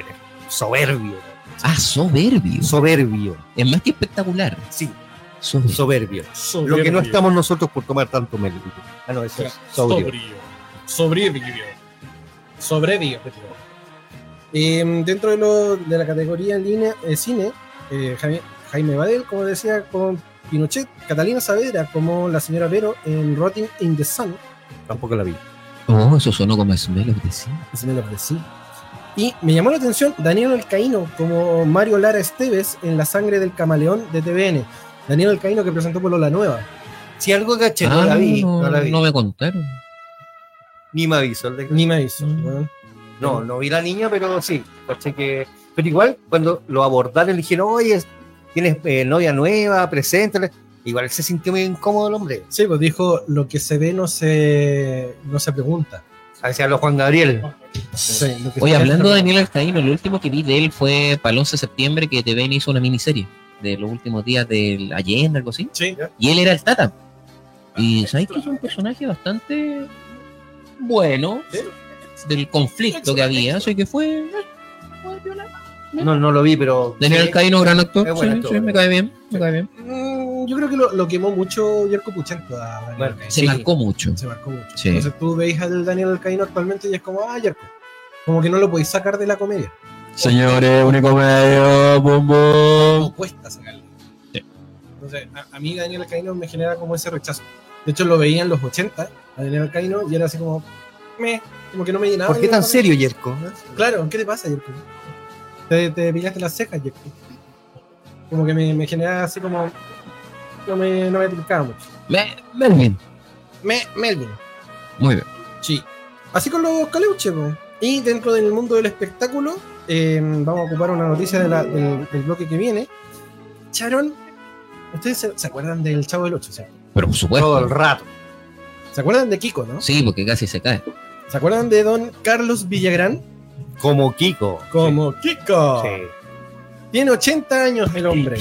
soberbio. Ah, soberbio. Es más que espectacular. Sí. Soberbio. Lo que no estamos nosotros por tomar tanto mérito. Ah, no, eso es soberbio. Dentro de la categoría en línea cine, Jaime Badel, como decía, con Pinochet, Catalina Saavedra como la señora Vero en Rotting in the Sun. Tampoco la vi. No, eso sonó como Smell of the Sea. Smell of the Sea. Y me llamó la atención Daniel Alcaino como Mario Lara Esteves en La Sangre del Camaleón de TVN. Daniel Alcaino que presentó Polola Nueva. Si algo caché, no la vi. No me contaron. Ni me avisó. Bueno. No vi la niña, pero sí. Pero igual, cuando lo abordaron, le dijeron, oye, tienes novia nueva, preséntale. Igual se sintió muy incómodo el hombre. Sí, pues dijo, lo que se ve no se pregunta. Hacia los Juan Gabriel. Sí, oye, hablando de Daniel Alcaino, lo último que vi de él fue para el 11 de septiembre que TVN hizo una miniserie de los últimos días de Allende, algo así. Sí, ¿ya? Y él era el Tata. Y sabéis que es un personaje bastante bueno, ¿sí? Del conflicto que había, así que fue. No lo vi, pero. Daniel Alcaino, gran actor. Sí, me cae bien. Yo creo que lo quemó mucho Yerko Puchento. Bueno, se marcó mucho. Sí. Entonces tú veis al Daniel Alcaino actualmente y es como, Yerko. Como que no lo podéis sacar de la comedia. Señores, único medio, bum, bum. No cuesta sacarlo. Sí. Entonces, a mí Daniel Alcaino me genera como ese rechazo. De hecho, lo veía en los 80, a Daniel Alcaino, y era así como que no me llenaba. ¿Por qué tan serio, Yerko? Claro, ¿qué te pasa, Yerko? Te pillaste las cejas, Yerko. Como que me genera así como... No me explicaba mucho. Melvin. Muy bien. Sí. Así con los caleuches, pues. Y dentro del mundo del espectáculo, vamos a ocupar una noticia del bloque que viene. Charon, ¿ustedes se acuerdan del Chavo del Ocho? ¿Sí? Pero por supuesto. Todo el rato. ¿Se acuerdan de Kiko, no? Sí, porque casi se cae. ¿Se acuerdan de don Carlos Villagrán? Como Kiko. Sí. Tiene 80 años el hombre.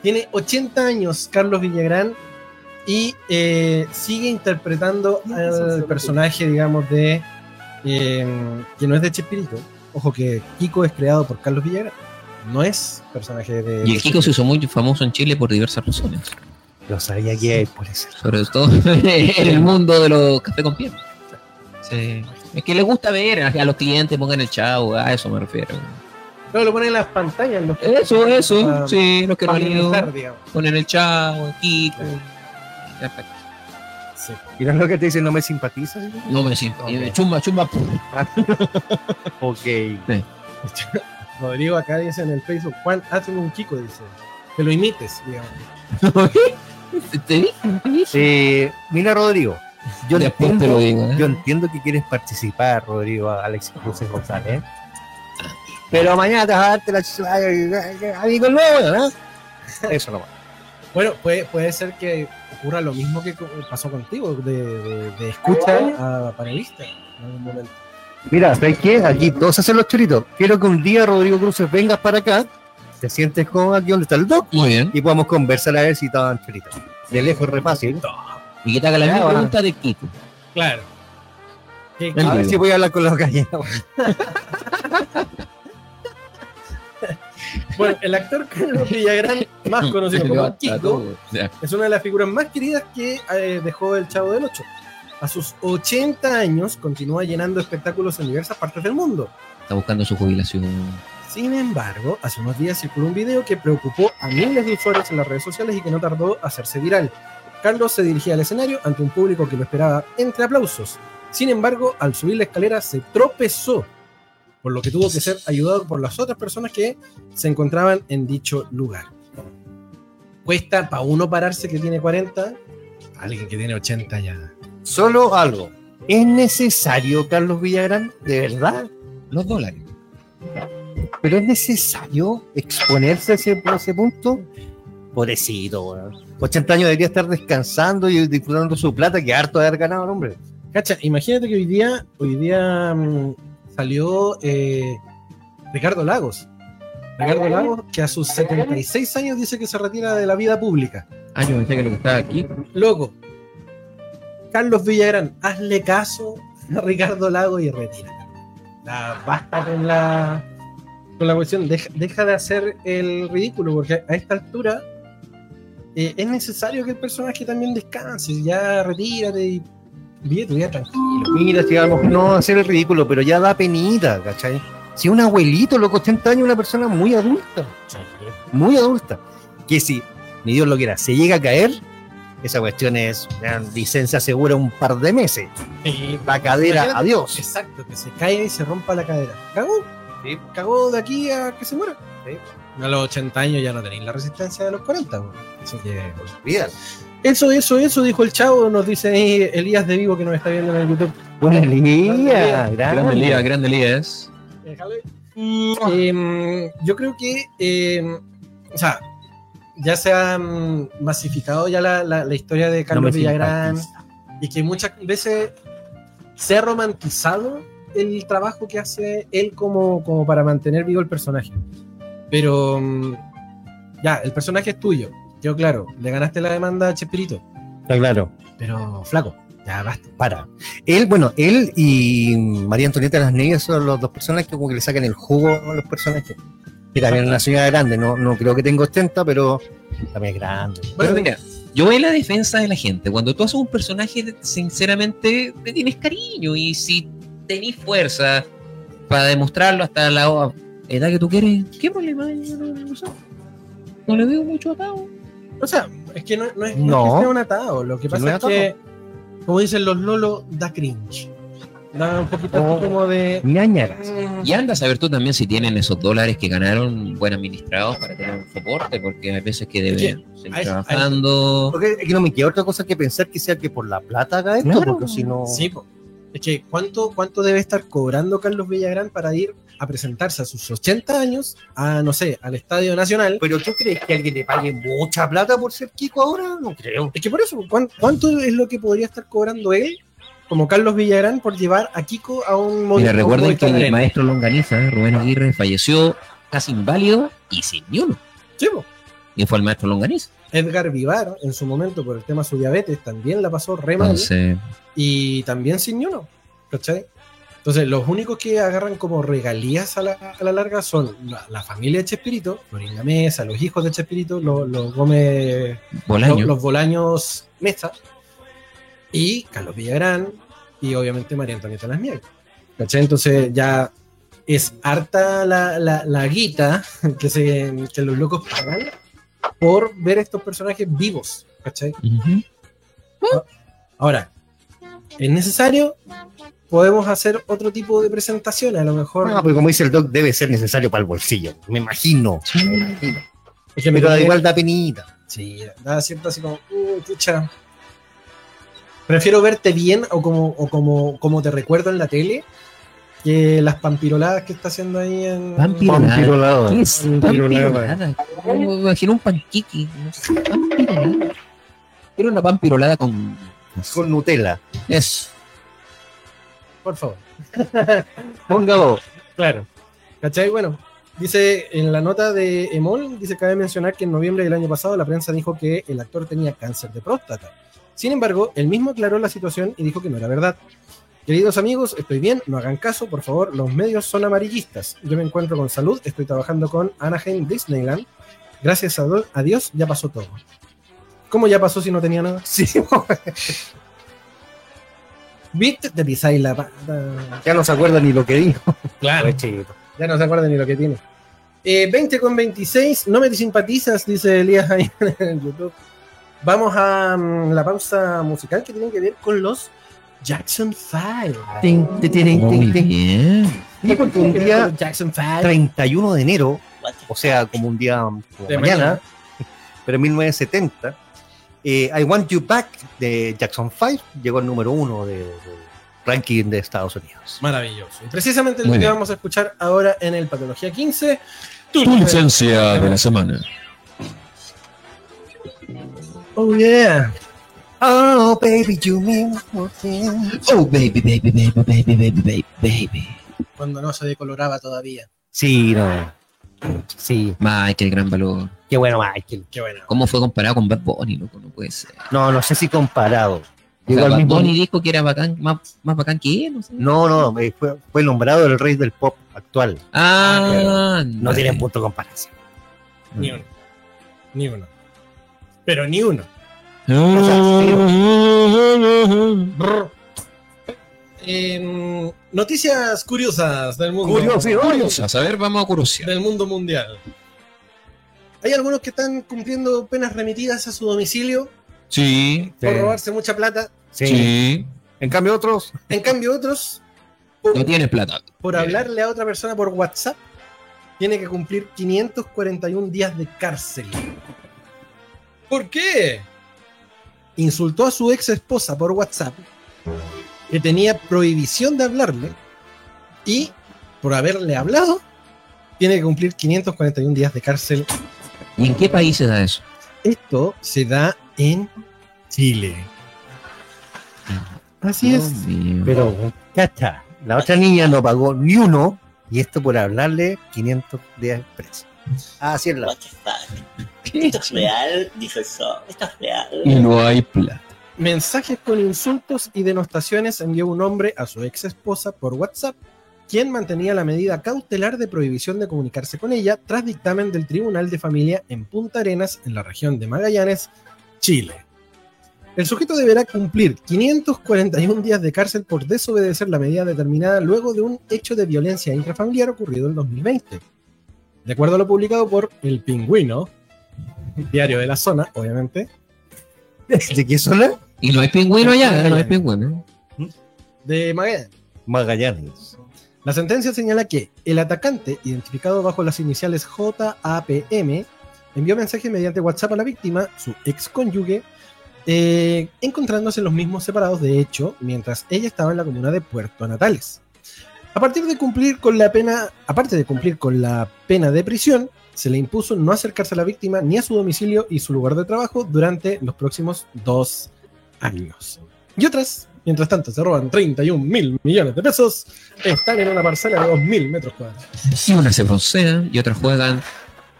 Tiene 80 años Carlos Villagrán y sigue interpretando al personaje, digamos, de que no es de Chespirito. Ojo que Kiko es creado por Carlos Villagrán, no es personaje de... Y el Kiko se hizo muy famoso en Chile por diversas razones. Lo sabía que hay por eso. Sobre todo en el mundo de los café con piernas. Sí. Es que les gusta ver a los clientes, pongan el Chavo, a eso me refiero. No, lo ponen en las pantallas. Eso, sí, los que no han ido. Ponen el Chavo, el Kiko. Sí. ¿Y no es lo que te dicen, no me simpatizas? No me simpatizas. Okay. Chumba. Ok. Sí. Rodrigo acá dice en el Facebook, Juan, hazme un Kiko, dice. Que lo imites, digamos. ¿Te dije? Mira, Rodrigo. Yo entiendo que quieres participar, Rodrigo, Alex José González, pero mañana te vas a darte la chucha amigo nuevo, ¿no? Eso nomás. Bueno, puede ser que ocurra lo mismo que pasó contigo, de escucha a panelista en algún momento. Mira, ¿sabes qué? Aquí todos hacen los choritos. Quiero que un día, Rodrigo Cruces, vengas para acá, te sientes con aquí donde está el doc. Muy bien. Y podamos conversar a ver si estaban choritos. De lejos re fácil. Y que te haga la misma pregunta de Kiko. Claro. A ver si voy a hablar con los gallegos. Bueno, el actor Carlos Villagrán, más conocido como Kiko, es una de las figuras más queridas que dejó el Chavo del Ocho. A sus 80 años continúa llenando espectáculos en diversas partes del mundo. Está buscando su jubilación. Sin embargo, hace unos días circuló un video que preocupó a miles de usuarios en las redes sociales y que no tardó a hacerse viral. Carlos se dirigía al escenario ante un público que lo esperaba entre aplausos. Sin embargo, al subir la escalera se tropezó, por lo que tuvo que ser ayudado por las otras personas que se encontraban en dicho lugar. Cuesta para uno pararse que tiene 40, alguien que tiene 80 ya. Solo algo, ¿es necesario, Carlos Villagrán, de verdad, los dólares? ¿Pero es necesario exponerse a ese punto? Pobrecito, ¿no? 80 años debería estar descansando y disfrutando su plata, que harto de haber ganado, hombre. Cacha, imagínate que hoy día... salió Ricardo Lagos, que a sus 76 años dice que se retira de la vida pública. Ah, yo pensé que lo que estaba aquí. Loco, Carlos Villagrán, hazle caso a Ricardo Lagos y retírate. Basta con la cuestión, deja de hacer el ridículo, porque a esta altura es necesario que el personaje también descanse, ya retírate y... Vive tu vida tranquilo. Mira, si vamos, no hacer el ridículo, pero ya da penita, ¿cachai? Si un abuelito, loco, 80 años, una persona muy adulta. Muy adulta. Que si, ni Dios lo quiera, se llega a caer, esa cuestión es una licencia segura un par de meses. Sí, la cadera, adiós. Exacto, que se cae y se rompa la cadera. Cagó. Sí. Cagó de aquí a que se muera. Sí. A los 80 años ya no tenéis la resistencia de los 40. Bro. Así que, olvidar. Eso, dijo el Chavo, nos dice Elías de Vivo que nos está viendo en el YouTube. Buena Elías, grande Elías. Yo creo que, o sea, ya se ha masificado ya la historia de Carlos Villagrán y que muchas veces se ha romantizado el trabajo que hace él como para mantener vivo el personaje. Pero ya, el personaje es tuyo. Yo, claro, le ganaste la demanda a Chespirito. Está claro. Pero, flaco, ya basta. Para. Él y María Antonieta de las Nieves son los dos personajes que como que le sacan el jugo a los personajes. Y también una señora grande, no creo que tenga 80, pero también es grande. Bueno, pero, mira, yo voy a la defensa de la gente. Cuando tú haces un personaje, sinceramente, te tienes cariño. Y si tenés fuerza para demostrarlo hasta la edad que tú quieres, ¿qué problema hay? No le veo mucho atado. O sea, es que no es que sea un atado. Lo que pasa es que, como dicen los lolos, da cringe. Da un poquito como de ñañaras. Y anda a saber tú también si tienen esos dólares que ganaron buen administrados para tener un soporte, porque hay veces que deben seguir trabajando. Porque no me queda otra cosa que pensar que sea que por la plata haga esto, claro. Porque si no. Sí, es que ¿cuánto debe estar cobrando Carlos Villagrán para ir a presentarse a sus 80 años a, no sé, al Estadio Nacional? ¿Pero tú crees que alguien le pague mucha plata por ser Kiko ahora? No creo. Es que por eso, ¿cuánto es lo que podría estar cobrando él como Carlos Villagrán por llevar a Kiko a un monumento? Mira, recuerden que el maestro Longaniza, Rubén Aguirre, falleció casi inválido y sin ni uno. Sí, po. Y fue el maestro Longaniza. Edgar Vivar, en su momento, por el tema de su diabetes, también la pasó re mal. Entonces, y también sin ni uno, ¿cachai? Entonces, los únicos que agarran como regalías a la larga son la familia de Chespirito, Florinda Mesa, los hijos de Chespirito, los Gómez Bolaño. Los Bolaños Mesa, y Carlos Villagrán, y obviamente María Antonieta Las Nieves. ¿Cachai? Entonces ya es harta la guita que los locos pagan por ver estos personajes vivos, ¿cachai? Uh-huh. Ahora, ¿es necesario? Podemos hacer otro tipo de presentaciones, a lo mejor. No, porque como dice el Doc, debe ser necesario para el bolsillo, me imagino. Sí. Me imagino. Es que pero da igual, da penita. Sí, da cierto así como, pucha. Prefiero verte bien o como te recuerdo en la tele que las pampiroladas que está haciendo ahí en. ¿Pampirolada? ¿Qué es? Pampirolada. Me imagino un panquiqui. No sé, pampirolada. Era una pampirolada con Nutella. Eso. Por favor. Ponga vos. Claro. ¿Cachai? Bueno, dice en la nota de Emol, dice cabe mencionar que en noviembre del año pasado la prensa dijo que el actor tenía cáncer de próstata. Sin embargo, él mismo aclaró la situación y dijo que no era verdad. Queridos amigos, estoy bien, no hagan caso, por favor, los medios son amarillistas. Yo me encuentro con salud, estoy trabajando con Anaheim Disneyland. Gracias a Dios ya pasó todo. ¿Cómo ya pasó si no tenía nada? Sí, Bit de pisáis la pata. Ya no se acuerda ni lo que dijo. Claro. Ya no se acuerda ni lo que tiene. 20:26. No me simpatizas, dice Elías ahí en YouTube. Vamos a la pausa musical que tiene que ver con los Jackson 5. Muy bien. Y porque un día, 31 de enero, o sea, como un día como de mañana, pero en 1970. I Want You Back de Jackson 5 llegó al número 1 del ranking de Estados Unidos. Maravilloso. Y precisamente lo que vamos a escuchar ahora en el Patología 15. Tu licencia de la semana. Oh yeah. Oh baby, you mean nothing. Oh baby, baby, baby, baby, baby, baby, baby. Cuando no se decoloraba todavía. Sí, no. Sí. Michael, gran valor. Qué bueno, Michael. Qué bueno. ¿Cómo fue comparado con Bad Bunny, loco? No puede ser. No sé si comparado. O sea, Bad Bunny dijo que era bacán, más bacán que él. No sé. No, fue nombrado el rey del pop actual. Ah, no tiene punto de comparación. Ni uno. Pero ni uno. O sea, Noticias curiosas del mundo. Curiosas, a ver, vamos a curiosear. Del mundo mundial. Hay algunos que están cumpliendo penas remitidas a su domicilio. Sí. Por robarse mucha plata. Sí. En cambio otros. No tienes plata. Por hablarle a otra persona por WhatsApp, tiene que cumplir 541 días de cárcel. ¿Por qué? Insultó a su ex esposa por WhatsApp, que tenía prohibición de hablarle, y por haberle hablado, tiene que cumplir 541 días de cárcel. ¿Y en qué país se da eso? Esto se da en Chile. Así es. Dios. Pero, cacha, la otra niña no pagó ni uno, y esto por hablarle 500 días preso. Así es la otra. Esto es real, dijo eso. Esto es real. Y no hay plata. Mensajes con insultos y denostaciones envió un hombre a su ex esposa por WhatsApp, quien mantenía la medida cautelar de prohibición de comunicarse con ella tras dictamen del Tribunal de Familia en Punta Arenas, en la región de Magallanes, Chile. El sujeto deberá cumplir 541 días de cárcel por desobedecer la medida determinada luego de un hecho de violencia intrafamiliar ocurrido en 2020. De acuerdo a lo publicado por El Pingüino, diario de la zona, obviamente. ¿De qué zona? Y no hay pingüino allá, no hay pingüino. De Magallanes. La sentencia señala que el atacante, identificado bajo las iniciales JAPM, envió mensajes mediante WhatsApp a la víctima, su excónyuge, encontrándose los mismos separados de hecho mientras ella estaba en la comuna de Puerto Natales. Aparte de cumplir con la pena de prisión, se le impuso no acercarse a la víctima ni a su domicilio y su lugar de trabajo durante los próximos 2 años. Y otras, mientras tanto se roban 31.000 millones de pesos, están en una parcela de 2.000 metros cuadrados. Sí, unas se broncean y otras juegan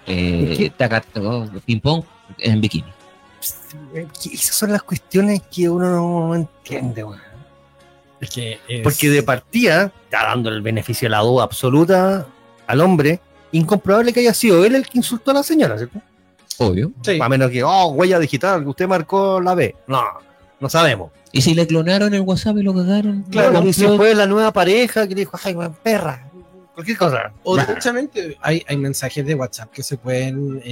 ping-pong en bikini. Esas son las cuestiones que uno no entiende, güey. Es que es... Porque de partida está dando el beneficio de la duda absoluta al hombre. Incomprobable que haya sido él el que insultó a la señora, ¿cierto? Obvio. Sí. A menos que, huella digital, usted marcó la B. No, no sabemos. ¿Y si le clonaron el WhatsApp y lo cagaron? Claro, y si fue la nueva pareja que dijo, ay, perra, cualquier cosa. O directamente hay mensajes de WhatsApp que se pueden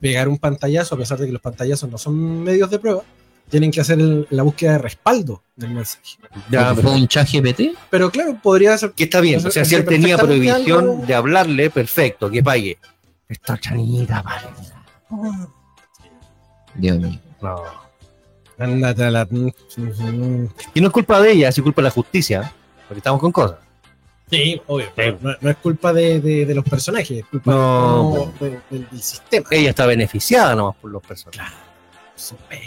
pegar un pantallazo, a pesar de que los pantallazos no son medios de prueba. Tienen que hacer la búsqueda de respaldo del mensaje. Ya, ¿fue un chat GPT? Pero claro, podría ser... Que está bien, o sea, si él tenía prohibición algo... de hablarle, perfecto, que pague. Esta chanita, vale. Dios mío. No. Ándate a la... Y no es culpa de ella, es culpa de la justicia, porque estamos con cosas. Sí, obvio. Sí. No es culpa de los personajes, es culpa del sistema. Ella está beneficiada nomás por los personajes. Claro, super.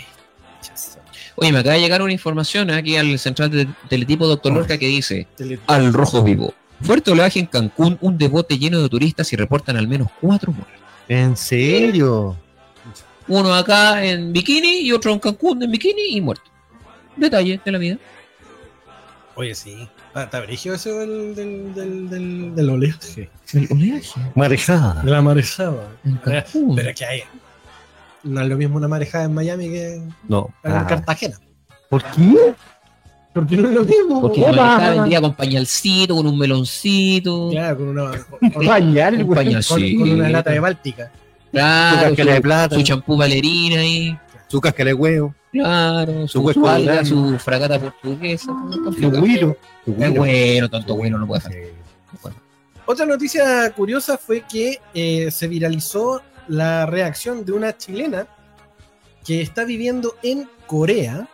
Oye, me acaba de llegar una información aquí al central de Teletipo Doctor Lorca que dice: al rojo vivo. Fuerte oleaje en Cancún, un desbote lleno de turistas y reportan al menos 4 muertos. ¿En serio? Uno acá en bikini y otro en Cancún en bikini y muerto. Detalle de la vida. Oye, sí. Está brígido eso del oleaje. ¿El oleaje? Marejada. De la marejada. Pero que hay. No es lo mismo una marejada en Miami que en Cartagena. ¿Por qué? Porque no es lo mismo. Porque la marejada vendría con pañalcito, con un meloncito. Claro, con una lata de báltica. Claro, su cascale de plata. Su champú valerina ahí. Su cascale de huevo. Claro, su huevo, su fragata portuguesa. Su güero. Es bueno, tanto güero no puede hacer. Otra noticia curiosa fue que se viralizó la reacción de una chilena que está viviendo en Corea.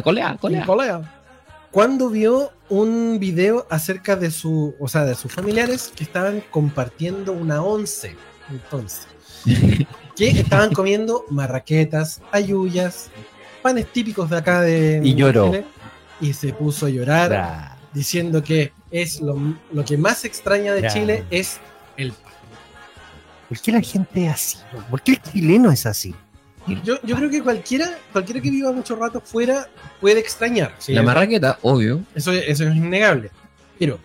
Corea. Cuando vio un video acerca de sus familiares que estaban compartiendo una once. Entonces, que estaban comiendo marraquetas, ayuyas, panes típicos de acá de... Y lloró. Chile, y se puso a llorar diciendo que es lo que más extraña de Chile es el pan. ¿Por qué la gente es así? ¿Por qué el chileno es así? Yo creo que cualquiera que viva mucho rato fuera puede extrañar. ¿Sí? La marraqueta, obvio. Eso es innegable. Pero,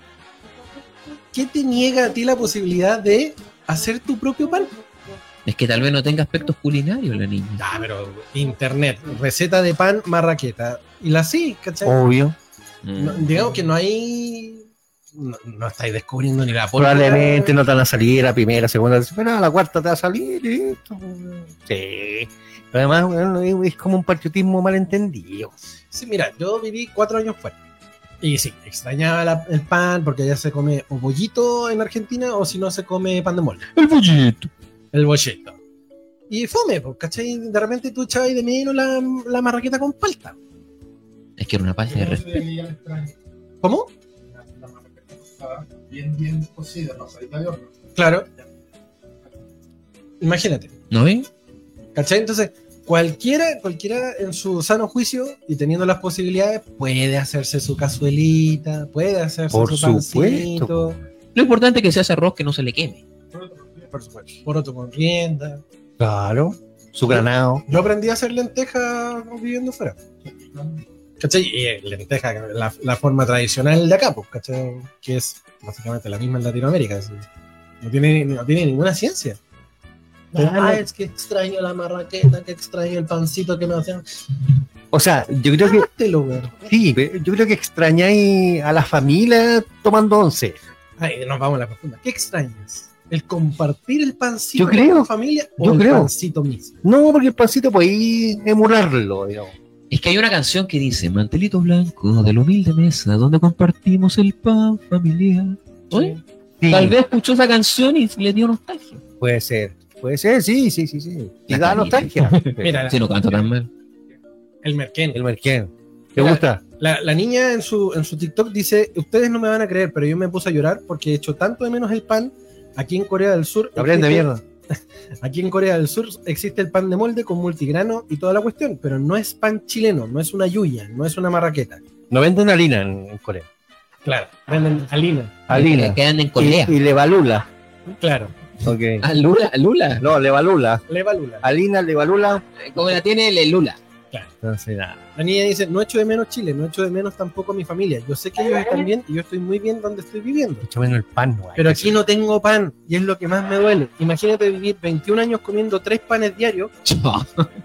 ¿qué te niega a ti la posibilidad de hacer tu propio pan? Es que tal vez no tenga aspectos culinarios la niña. Ah, pero internet, receta de pan, marraqueta. Y la sí, ¿cachai? Obvio. No, digamos que no hay... No estáis descubriendo ni la puerta. Probablemente no te van a salir la primera, segunda, pero la cuarta te va a salir. Esto. Sí. Pero además es como un patriotismo malentendido. Sí, mira, yo viví 4 años fuera. Y sí, extrañaba el pan, porque allá se come o bollito en Argentina, o si no se come pan de molde. El bollito. Y fome, ¿cachai? De repente tú echabas de menos la marraqueta con palta. Es que era una palta de respeto. ¿Cómo? Bien cocida, pasadita de horno. Claro. Imagínate. ¿No ven? ¿Cachai? Entonces, cualquiera en su sano juicio y teniendo las posibilidades, puede hacerse su cazuelita, puede hacerse por su pancito. Supuesto. Lo importante es que se hace arroz que no se le queme. Por supuesto. Poroto con rienda. Claro. Su granado. Yo aprendí a hacer lentejas viviendo fuera. ¿Cachai? Y lenteja, la forma tradicional de acá, pues, ¿cachai? Que es básicamente la misma en Latinoamérica. No tiene ninguna ciencia. Es que extraño la marraqueta, que extraño el pancito que me hacían. O sea, yo creo que... Sí, yo creo que extrañáis a la familia tomando once. Ay, nos vamos a la profunda. ¿Qué extrañas? El compartir el pancito con la familia o el pancito mismo. No, porque el pancito podéis emularlo, digamos. Es que hay una canción que dice: Mantelito blanco de la humilde mesa donde compartimos el pan familiar. ¿Oye? Sí. Tal vez escuchó esa canción y le dio nostalgia. Puede ser, sí. Y da nostalgia. Mira, si no canto tan mal. El merquén. ¿Te gusta? La niña en su TikTok dice: ustedes no me van a creer, pero yo me puse a llorar porque he hecho tanto de menos el pan aquí en Corea del Sur. Aprende mierda. Aquí en Corea del Sur existe el pan de molde con multigrano y toda la cuestión, pero no es pan chileno, no es una yuya, no es una marraqueta. No venden harina en Corea. Claro, venden harina. Quedan en Corea. Y levalula. Claro. Okay. ¿Lula? No, levalula. Harina, levalula. Como la tiene, lelula. Claro. Entonces, nada. La niña dice: no echo de menos Chile, no echo de menos tampoco a mi familia. Yo sé que ellos están bien y yo estoy muy bien donde estoy viviendo. Echo menos el pan, no hay. Pero aquí no tengo pan y es lo que más me duele. Imagínate vivir 21 años comiendo 3 panes diarios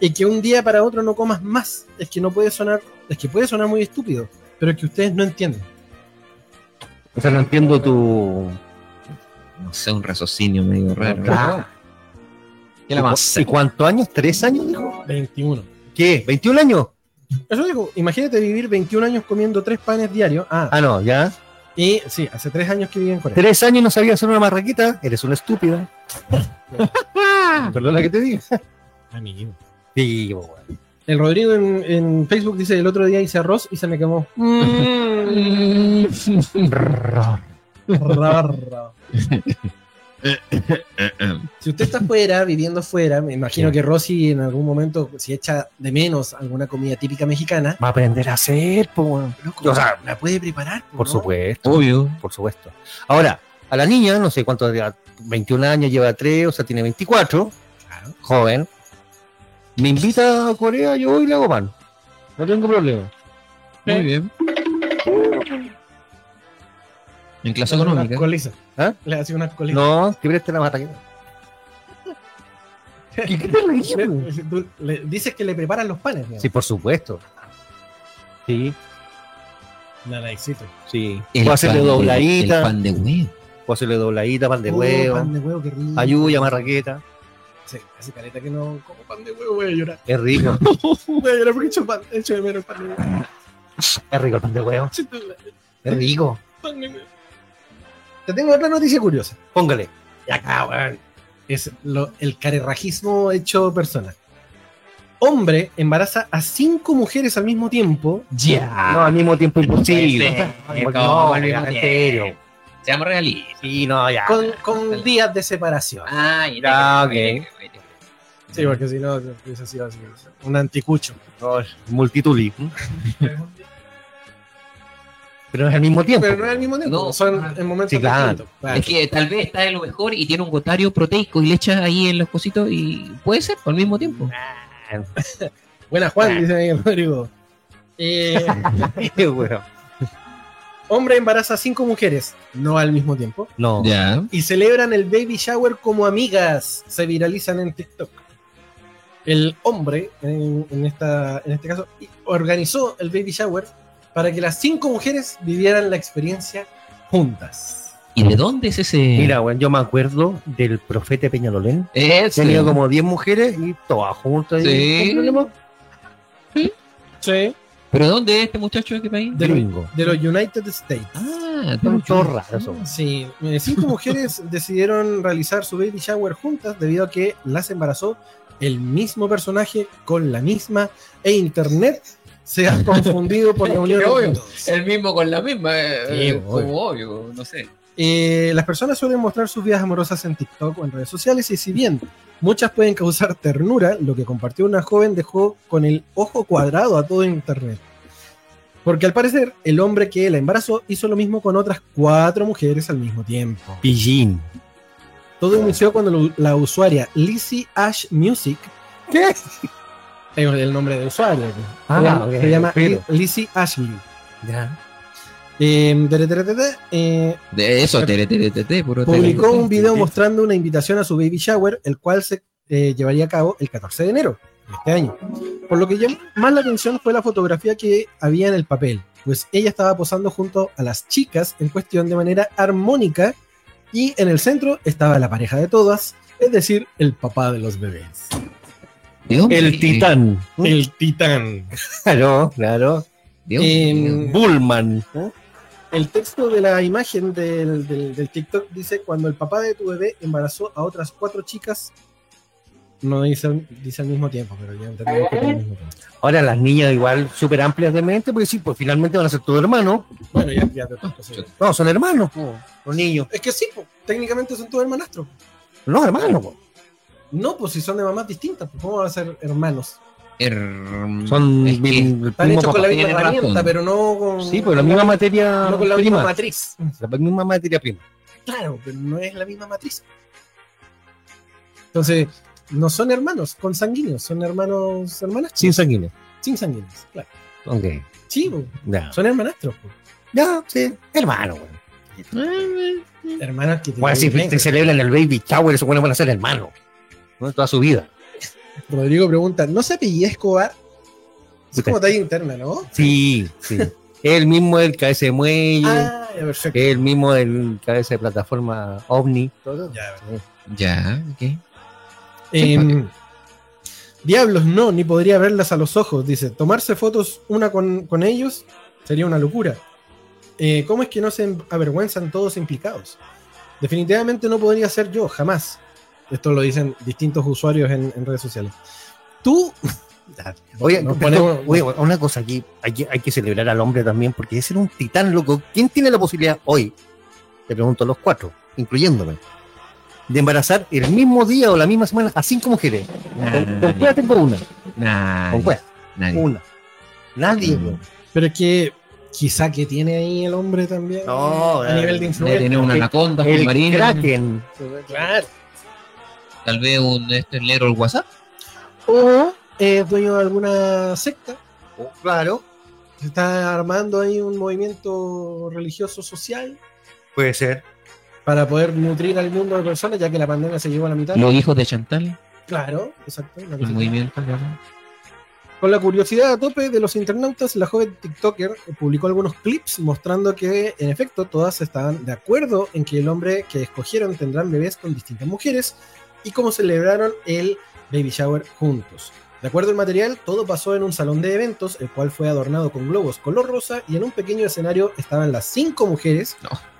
y que un día para otro no comas más. Es que no puede sonar, es que puede sonar muy estúpido, pero es que ustedes no entienden. O sea, no entiendo tu... No sé, un raciocinio medio raro. Claro. ¿Y cuántos años? ¿3 años, dijo? 21. ¿Qué? ¿21 años? Eso digo, imagínate vivir 21 años comiendo 3 panes diarios. No, ya. Y sí, hace 3 años que viví en Corea. 3 años no sabía hacer una marraquita, eres una estúpida. Perdona que te diga. Amigo. Sí, bueno. El Rodrigo en Facebook dice: el otro día hice arroz y se me quemó. Si usted está fuera, viviendo fuera, me imagino que Rosy en algún momento, si echa de menos alguna comida típica mexicana, va a aprender a hacer, po, loco, o sea, la puede preparar, po, por ¿no? supuesto, obvio, por supuesto. Ahora, a la niña, no sé cuánto, 21 años, lleva 3, o sea, tiene 24, claro. Joven, me invita a Corea, yo voy y le hago pan, no tengo problema. Muy bien. En clase económica. Le hacía unas colinas. No, te preste la mataqueta. ¿Qué te reís? Dices que le preparan los panes. ¿No? Sí, por supuesto. Sí. Nada existe. Sí. Puedo hacerle dobladita. Pan de huevo. Puedo hacerle dobladita, pan de huevo. Pan de huevo, qué rico. Ayuya, marraqueta. Sí, hace caleta que no como pan de huevo, voy a llorar. Es rico. Voy a llorar porque echo de menos pan de huevo. Es rico el pan de huevo. Es rico. Pan de huevo. Te tengo otra noticia curiosa. Póngale. Y acá, weón. Es el carerrajismo hecho persona. Hombre embaraza a 5 mujeres al mismo tiempo. Ya. No, al mismo tiempo imposible. No, en serio. Seamos realistas. Sí, no, ya. Con días de separación. Ah, ok. Sí, porque si no, hubiese sido así. Un anticucho. Multituli. Pero no es al mismo tiempo. No, son en momentos sí, claro. Vale. Es que tal vez está en lo mejor y tiene un gotario proteico y le echas ahí en los cositos y puede ser al mismo tiempo. Buena, Juan, dice ahí Rodrigo. Bueno. Hombre embaraza a 5 mujeres, no al mismo tiempo. No. Yeah. Y celebran el baby shower como amigas. Se viralizan en TikTok. El hombre, en este caso, organizó el baby shower para que las 5 mujeres vivieran la experiencia juntas. ¿Y de dónde es ese? Mira, bueno, yo me acuerdo del Profeta Peñalolén. Tenía como 10 mujeres y todas juntas. Sí. Sí. Sí. ¿Pero dónde es este muchacho? ¿De qué país? De los United States. Ah, todo raro eso. Sí, 5 mujeres decidieron realizar su baby shower juntas debido a que las embarazó el mismo personaje con la misma, e internet se ha confundido por la unión. Obvio, el mismo con la misma, sí, como obvio, no sé. Las personas suelen mostrar sus vidas amorosas en TikTok o en redes sociales, y si bien muchas pueden causar ternura, lo que compartió una joven dejó con el ojo cuadrado a todo internet. Porque al parecer, el hombre que la embarazó hizo lo mismo con otras 4 mujeres al mismo tiempo. Pillín. Todo inició cuando la usuaria Lizzie Ash Music... ¿Qué? El nombre de usuario. Ah, okay, se llama Lizzie Ashley. Ya. De eso, publicó un video mostrando una invitación a su baby shower, el cual se llevaría a cabo el 14 de enero de este año. Por lo que llamó más la atención fue la fotografía que había en el papel, pues ella estaba posando junto a las chicas en cuestión de manera armónica, y en el centro estaba la pareja de todas, es decir, el papá de los bebés. El titán. El titán. Claro, claro. Bullman. El texto de la imagen del TikTok dice: cuando el papá de tu bebé embarazó a otras 4 chicas, no dice al mismo tiempo, pero ya entendemos que es al mismo tiempo. Ahora las niñas igual súper amplias de mente, porque sí, pues finalmente van a ser todos hermanos. Bueno, ya te toco. Sí. No, son hermanos, po, los niños. Es que sí, po, técnicamente son todos hermanastros. No, hermanos, po. No, pues si son de mamás distintas, pues, ¿cómo van a ser hermanos? Son es que están hechos con la misma herramienta, pero no con... Sí, pero la misma materia prima. No con la misma matriz. La misma materia prima. Claro, pero no es la misma matriz. Entonces, no son hermanos consanguíneos, son hermanos hermanastros. Sin sanguíneos. Sin sanguíneos, claro. Ok. Sí, no. Son hermanastros. Pues. Ya, sí, hermano, güey. Hermanos que te... Bueno, si te celebran el baby shower, eso bueno van a ser hermanos. ¿No? Toda su vida. Rodrigo pregunta: ¿no se apellida Escobar? Es como talla interna, ¿no? Sí, sí. El mismo del cabeza de muelle. Ah, ya, perfecto. El mismo del cabeza de plataforma OVNI. Todo. Ya, ok. Diablos, no, ni podría verlas a los ojos. Dice: tomarse fotos una con ellos sería una locura. ¿Cómo es que no se avergüenzan todos implicados? Definitivamente no podría ser yo, jamás. Esto lo dicen distintos usuarios en redes sociales. Tú... Oye, una cosa aquí, hay que celebrar al hombre también, porque ese era un titán, loco. ¿Quién tiene la posibilidad hoy? Te pregunto a los 4, incluyéndome, de embarazar el mismo día o la misma semana a 5 mujeres. Nadie. Pero es que... Quizá que tiene ahí el hombre también. No, a nivel de influencia. Tiene una anaconda, un marino. El Kraken. Claro. Tal vez un negro del WhatsApp. O dueño de alguna secta. Oh, claro. Se está armando ahí un movimiento religioso social. Puede ser. Para poder nutrir al mundo de personas, ya que la pandemia se llevó a la mitad. Los hijos de Chantal. Claro, exacto. El movimiento, claro. Con la curiosidad a tope de los internautas, la joven TikToker publicó algunos clips mostrando que, en efecto, todas estaban de acuerdo en que el hombre que escogieron tendrán bebés con distintas mujeres, y cómo celebraron el baby shower juntos. De acuerdo al material, todo pasó en un salón de eventos, el cual fue adornado con globos color rosa, y en un pequeño escenario estaban las 5 mujeres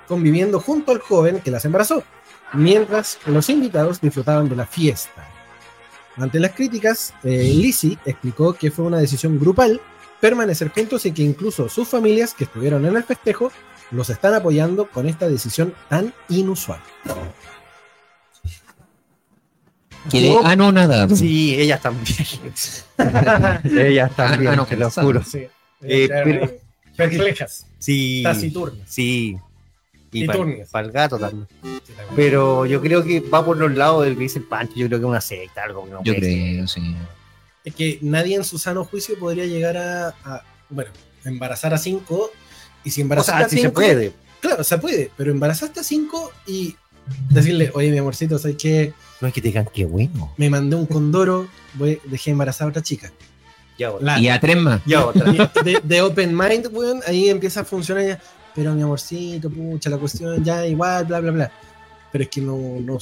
conviviendo junto al joven que las embarazó, mientras los invitados disfrutaban de la fiesta. Ante las críticas, Lizzie explicó que fue una decisión grupal permanecer juntos, y que incluso sus familias que estuvieron en el festejo los están apoyando con esta decisión tan inusual. Nada. Sí, ellas también. Ellas también, te lo juro. Sí. Perplejas. Sí. Taciturnas. Sí. Y para el gato también. Sí, pero yo creo que va por los lados del que dice el Pancho. Yo creo que es una secta, algo que no yo creo, sí. Es que nadie en su sano juicio podría llegar a embarazar a 5. Y si embarazaste a 5. Se puede. Claro, se puede. Pero embarazaste a 5 y decirle: oye, mi amorcito, ¿sabes qué? No es que te digan qué bueno. Me mandé un condoro, dejé embarazada a otra chica. ya otra. Y a tres más. Ya otra. De open mind, weón, ahí empieza a funcionar ya. Pero mi amorcito, pucha, la cuestión ya igual, bla, bla, bla. Pero es que no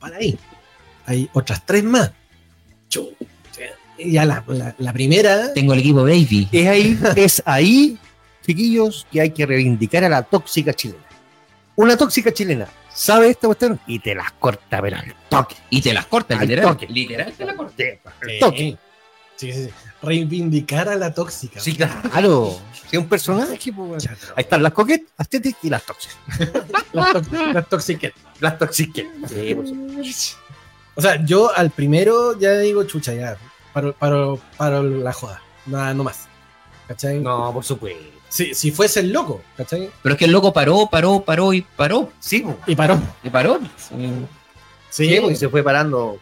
para ahí. Hay otras tres más. Ya la primera. Tengo el equipo baby. Es ahí, chiquillos, que hay que reivindicar a la tóxica chilena. Una tóxica chilena sabe esta cuestión y te las corta, pero al toque. Y te las corta, literal te la corté. Al toque. Sí. Reivindicar a la tóxica. Sí, claro. Si es un personaje, pues. Ahí están las coquetas, las tetis y las tóxicas. Las toxiquetas. Las toxiquetas. Sí, pues. O sea, yo al primero ya digo, chucha, ya. Para la joda. Nada, no más. ¿Cachai? No, por supuesto. Si fuese el loco, ¿cachai? Pero es que el loco paró. Sí, po. Y paró. Sí, y se fue parando.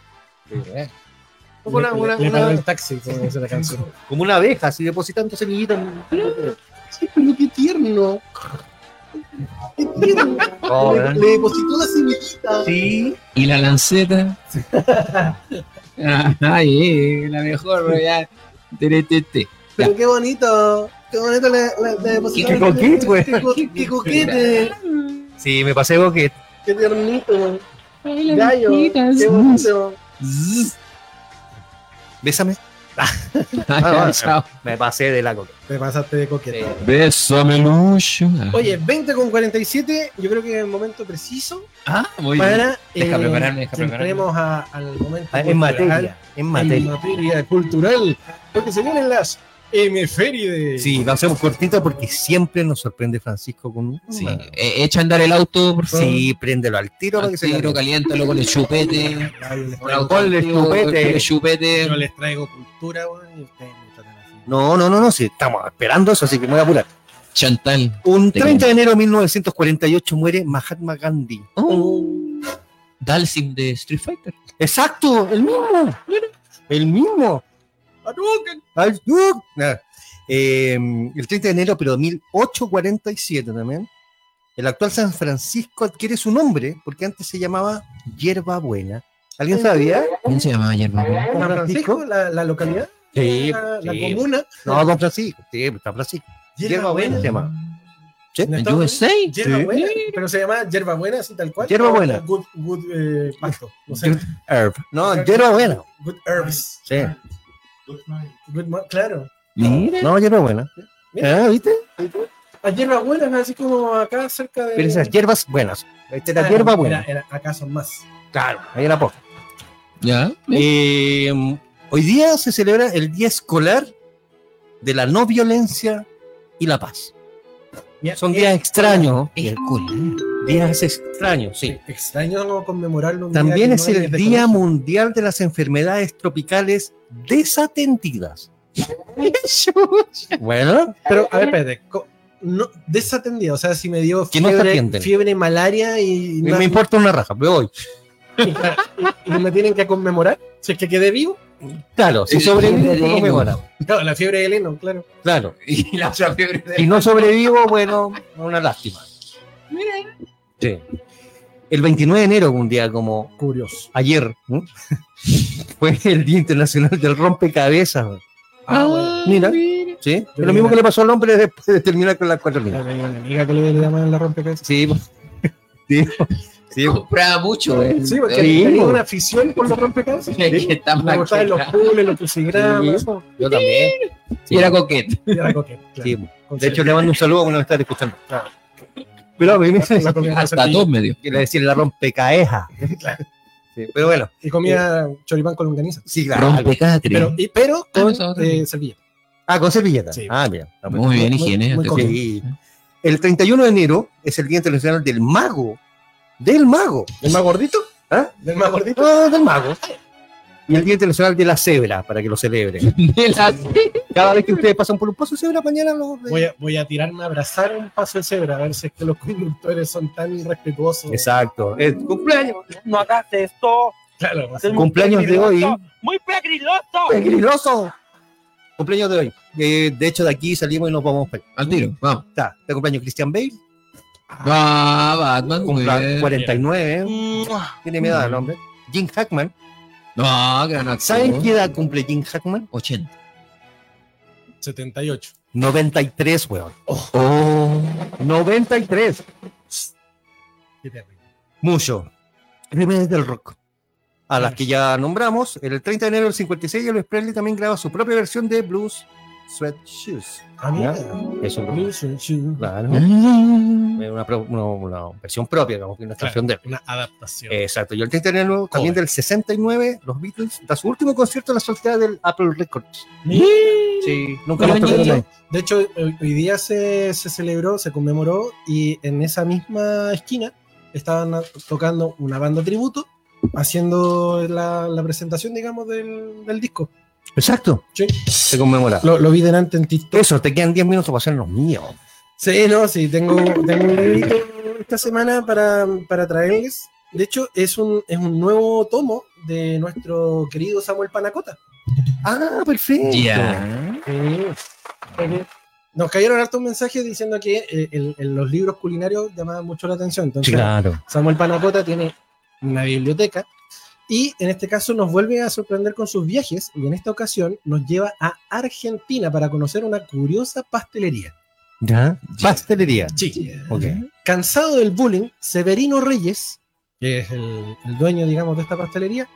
Como el taxi, como dice la canción. Como una abeja, así depositando semillitas. Sí, pero qué tierno. Oh, le depositó la semillita. Sí. Y la lanceta. Ay, la mejor, ya. Pero qué bonito. Qué bonito la deposición. Qué coquete. Sí, me pasé coquete. Qué tiernito. Ay, gallo. Qué bonito. Bésame. Chao. Me pasé de la coqueta. Te pasaste de coqueta. Sí. Bésame, Lucho. Oye, 20:47. Yo creo que es el momento preciso. Ah, muy bien. Deja prepararme. Entremos al momento. En materia cultural. Porque se vienen las Hemisferides. Sí, lo hacemos cortito porque siempre nos sorprende Francisco con un... Sí, echa a andar el auto, por favor. Sí, préndelo al tiro. Al tiro, caliéntalo con el chupete. Con el chupete. Yo les traigo cultura, güey, y ustedes me tratan así. No, sí, estamos esperando eso, así que me voy a apurar. Chantal. Un 30 de enero de 1948 muere Mahatma Gandhi. Oh. Dalsim de Street Fighter. Exacto, el mismo. El 30 de enero, pero 1847 también, el actual San Francisco adquiere su nombre porque antes se llamaba Yerba Buena. ¿Alguien sabía? ¿Quién se llamaba Yerba Buena? ¿San Francisco? ¿La localidad? Sí. ¿La comuna? No, Don Francisco. Sí, San Francisco. Yerba Buena se llamaba. ¿Sí? ¿En USA? Yerba Buena, pero se llamaba Yerba Buena, así tal cual. Yerba Buena. Good pacto. No sé. Good herb. No, Yerba Buena. Good herbs. Sí. Claro. Mira. No, hierba buena. Mira. ¿Viste? A hierba buena, así como acá cerca de... Pero esas hierbas buenas. Esta es la hierba buena. Acá son más. Claro, ahí era poca. Ya. Hoy día se celebra el Día Escolar de la No Violencia y la Paz. Ya, son días extraños. Días extraños, sí. Extraño no conmemorarlo. También es el Día Mundial de las Enfermedades Tropicales Desatendidas. Bueno, pero a ver, espérate. No, desatendida, o sea, si me dio fiebre, malaria y... Nada, me importa una raja, me voy. ¿Y me tienen que conmemorar? Si es que quedé vivo. Claro, si sobrevivo, conmemorado. Claro, la fiebre de Lennon, claro. Claro. Y la fiebre de... Si no sobrevivo, bueno, una lástima. Miren. Sí. El 29 de enero, un día como curioso, ayer, ¿no? Fue el Día Internacional del Rompecabezas. Mira. Sí. Es lo mismo que le pasó al hombre después de terminar con las 4 minas. Una amiga que le llamaban la rompecabezas. Sí. Compraba mucho. Sí, porque tengo una afición por los rompecabezas. Me gustaban los puzzles, los crucigramas. Sí. Yo también. Sí. Era coquete. Claro. Sí. De hecho, le mando un saludo a uno que está escuchando. Claro. Pero hasta dos me dio. Quiere decir la rompecaeja. Claro. Sí, pero bueno. Y comía choripán con longaniza. Sí, claro. Pero con servilleta. Ah, con servilleta. Sí. Ah, mira. Muy bien, higiene. Muy el 31 de enero es el Día Internacional del Mago. ¿Del mago? ¿Del más gordito? ¿Ah? ¿Del más gordito? No, del mago. Y el Día Internacional de la Cebra, para que lo celebren. Cada vez que ustedes pasan por un paso de cebra, mañana los... Voy a tirarme a abrazar un paso de cebra, a ver si es que los conductores son tan respetuosos. Exacto. El cumpleaños. No hagas esto. Claro. Cumpleaños de hoy. Muy pegriloso. Pegriloso. Cumpleaños de hoy. De hecho, de aquí salimos y nos vamos al tiro. Vamos. Está. De cumpleaños Christian Bale. Batman. 49. Tiene miedo al hombre. Jim Hackman. No, gran actor. ¿Saben qué edad cumple Jim Hackman? 80. 78. 93, weón. Oh. Oh. 93. Qué terrible. Mucho. Crímenes del rock. A las que ya nombramos, el 30 de enero del 56, Elvis Presley también graba su propia versión de Blues Sweat Shoes. Ah, eso Blues Sweat Shoes. Claro. Una versión propia, digamos, que una canción de una adaptación. Exacto. Y el 30 de enero también del 69, los Beatles da su último concierto en la soltería del Apple Records. Sí, nunca más tocaron. De hecho, hoy día se celebró, se conmemoró, y en esa misma esquina estaban tocando una banda tributo, haciendo la presentación, digamos, del disco. Exacto. Sí. Se conmemora. Lo vi delante en TikTok. Eso, te quedan 10 minutos para hacer los míos. Sí, no, sí, tengo un librito esta semana para traerles. De hecho, es un nuevo tomo de nuestro querido Samuel Panacota. Ah, perfecto. Ya. Yeah. Sí. Nos cayeron hartos mensajes diciendo que los libros culinarios llamaban mucho la atención. Entonces, claro. Samuel Panacota tiene una biblioteca, y en este caso nos vuelve a sorprender con sus viajes, y en esta ocasión nos lleva a Argentina para conocer una curiosa pastelería. ¿Ya? ¿Pastelería? Sí. Okay. Cansado del bullying, Severino Reyes, que es el dueño, digamos, de esta pastelería,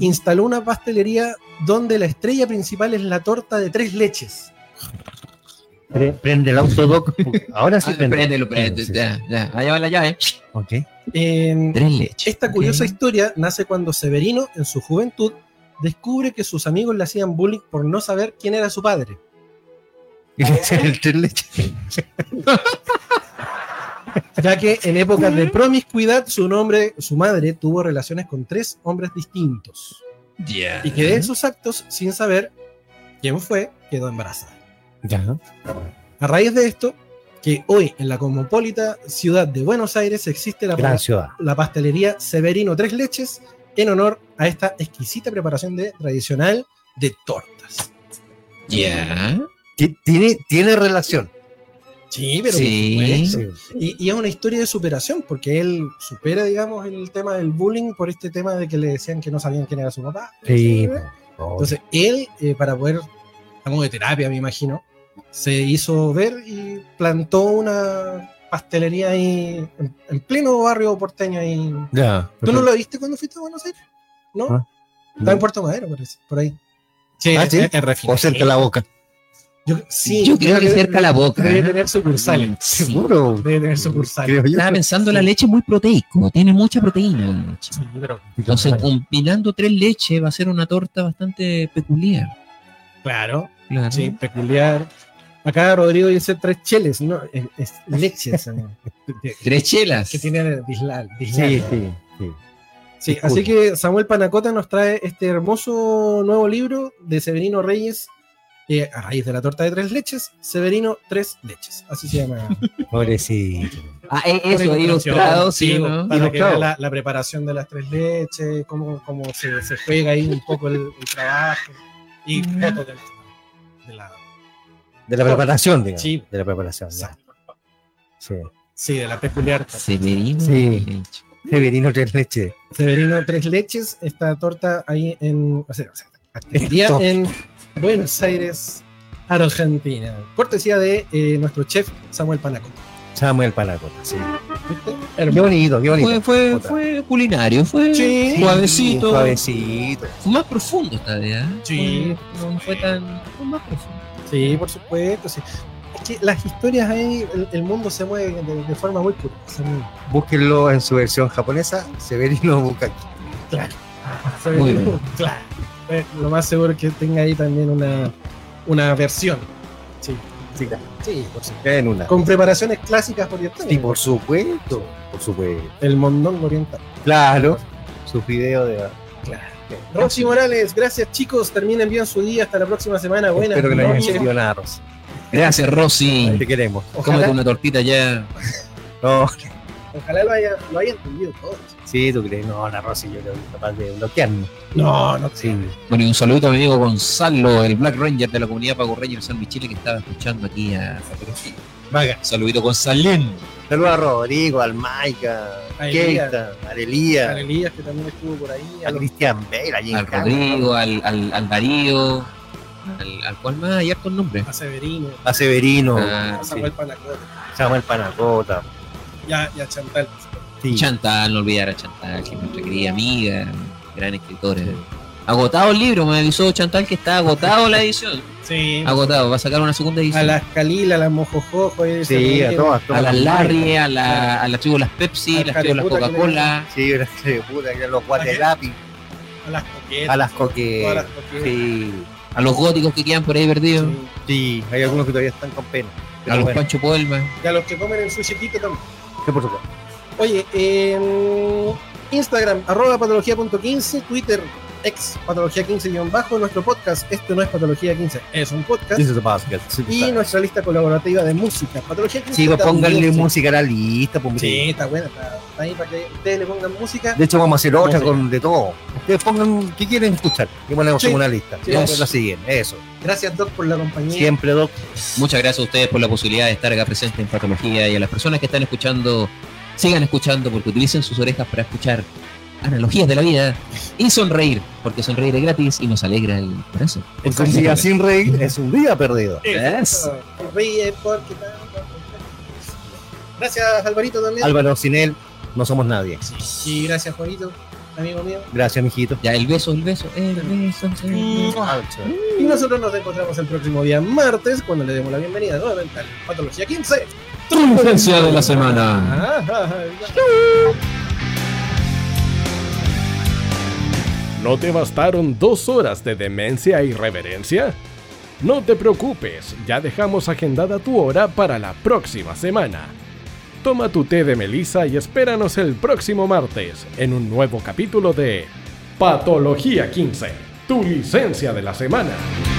instaló una pastelería donde la estrella principal es la torta de 3 leches. Prende el autodoc. Ahora sí prende. Sí. Ya. Allá va la llave. Ok. Esta curiosa historia nace cuando Severino, en su juventud, descubre que sus amigos le hacían bullying por no saber quién era su padre. El 3 leches. Ya que en épocas de promiscuidad su madre tuvo relaciones con 3 hombres distintos. Yeah. Y que de esos actos, sin saber quién fue, quedó embarazada. Ya. A raíz de esto, que hoy en la cosmopolita ciudad de Buenos Aires existe la pastelería Severino 3 Leches en honor a esta exquisita preparación tradicional de tortas. Ya. Yeah. Tiene relación. Sí, pero sí. Y es una historia de superación, porque él supera, digamos, el tema del bullying por este tema de que le decían que no sabían quién era su papá. Sí. Entonces, él, para poder, estamos de terapia, me imagino, se hizo ver y plantó una pastelería ahí en pleno barrio porteño ahí. Ya, ¿tú no lo viste cuando fuiste a Buenos Aires? ¿No? Ah, está en Puerto Madero, parece, por ahí. Sí, ¿ah, sí? O cerca la boca. Yo creo que cerca la boca. Debe tener sucursales. Sí, seguro. Debe tener sucursales. Estaba pensando, la leche es muy proteica, tiene mucha proteína. Sí, pero, entonces, combinando 3 leches va a ser una torta bastante peculiar. Claro. Sí, peculiar. Acá Rodrigo dice 3 cheles, ¿no? Es leches. ¿No? 3 chelas. Que tiene dislal. Sí, así que Samuel Panacota nos trae este hermoso nuevo libro de Severino Reyes, a raíz de la torta de 3 leches, Severino 3 leches. Así se llama. Pobrecito. Ah, eso, ilustrado, sí, ¿no? Para que vea la preparación de las 3 leches, cómo se juega ahí un poco el trabajo. Y fotos de la preparación, digamos. Sí. De la preparación. Sí, de la peculiar. Severino. Sí. Severino 3 Leches. Esta torta ahí en... en Buenos Aires, Argentina. Cortesía de nuestro chef Samuel Panacota, sí. Qué bonito. Fue culinario, fue suavecito. Suavecito. Fue más profundo esta vez. Sí. Fue más profundo. Sí, por supuesto, sí. Es que las historias ahí, el mundo se mueve de forma muy curiosa. Búsquenlo en su versión japonesa, Severino Bukaki. Claro. Severino, claro. Lo más seguro es que tenga ahí también una versión. Sí. Sí, por supuesto. Con preparaciones clásicas orientales. Sí, por supuesto. El mondongo oriental. Claro. Sus videos de... Claro. Rosy Morales, gracias, chicos. Terminen bien su día. Hasta la próxima semana. Buenas noches. Espero que lo hayan sentido nada, Rosy. Gracias, Rosy. Te queremos. Cómete una tortita ya. No. Ojalá lo haya entendido todo. Sí, tú crees. No, la Rosy, yo creo que es capaz de bloquearme. No. Sí. Bueno, y un saludo a mi amigo Gonzalo, el Black Ranger de la comunidad Pago Ranger de San Luis, Chile, que estaba escuchando aquí a Patrocín. Vaga. Saludito Gonzalén. Saludos a Rodrigo, al Maica, a Keita, a Arelía. Arelías, que también estuvo por ahí. A Cristian Vela, al Rodrigo, al Darío. al cual más hay hartos nombres. A Severino. A Samuel, sí. Panacota. Y a Chantal. Sí. Chantal, no olvidar a Chantal, que es nuestra querida amiga, gran escritora. Agotado el libro, me avisó Chantal que está agotado la edición. Sí. Agotado, va a sacar una segunda edición. A las Kalila, a las Mojojojo. Sí, a todas. A las Larry, a las tribus las Pepsi, a las tribus las Coca-Cola. Sí, a los Guatelapi. A las coquetas. Sí. A los góticos que quedan por ahí perdidos. Sí, hay algunos que todavía están con pena. A los Pancho Puelma. Y a los que comen el sushi Kiko también. Que por supuesto. Oye, Instagram, @patología.15, Twitter, ex patología15-bajo, nuestro podcast. Esto no es Patología 15, es un podcast. Y nuestra lista colaborativa de música. Patología 15. Sí, pues pónganle música a la lista. Sí, está buena, está ahí para que ustedes le pongan música. De hecho, vamos a hacer otra con de todo. Ustedes pongan qué quieren escuchar. Y ponemos una lista. Sí, la siguiente, eso. Gracias, Doc, por la compañía. Siempre, Doc. Muchas gracias a ustedes por la posibilidad de estar acá presente en Patología, y a las personas que están escuchando, sigan escuchando, porque utilicen sus orejas para escuchar analogías de la vida y sonreír, porque sonreír es gratis y nos alegra el corazón. Un día sin reír es un día perdido. Ríe porque... Gracias, Alvarito, también. Álvaro, sin él no somos nadie. Sí, gracias, Juanito, amigo mío. Gracias, mijito. Ya, el beso. Y nosotros nos encontramos el próximo día martes, cuando le demos la bienvenida nuevamente al Patología 15. Triunfencia de la semana. ¿No te bastaron 2 horas de demencia e irreverencia? No te preocupes, ya dejamos agendada tu hora para la próxima semana. Toma tu té de melisa y espéranos el próximo martes en un nuevo capítulo de Patología 15, tu licencia de la semana.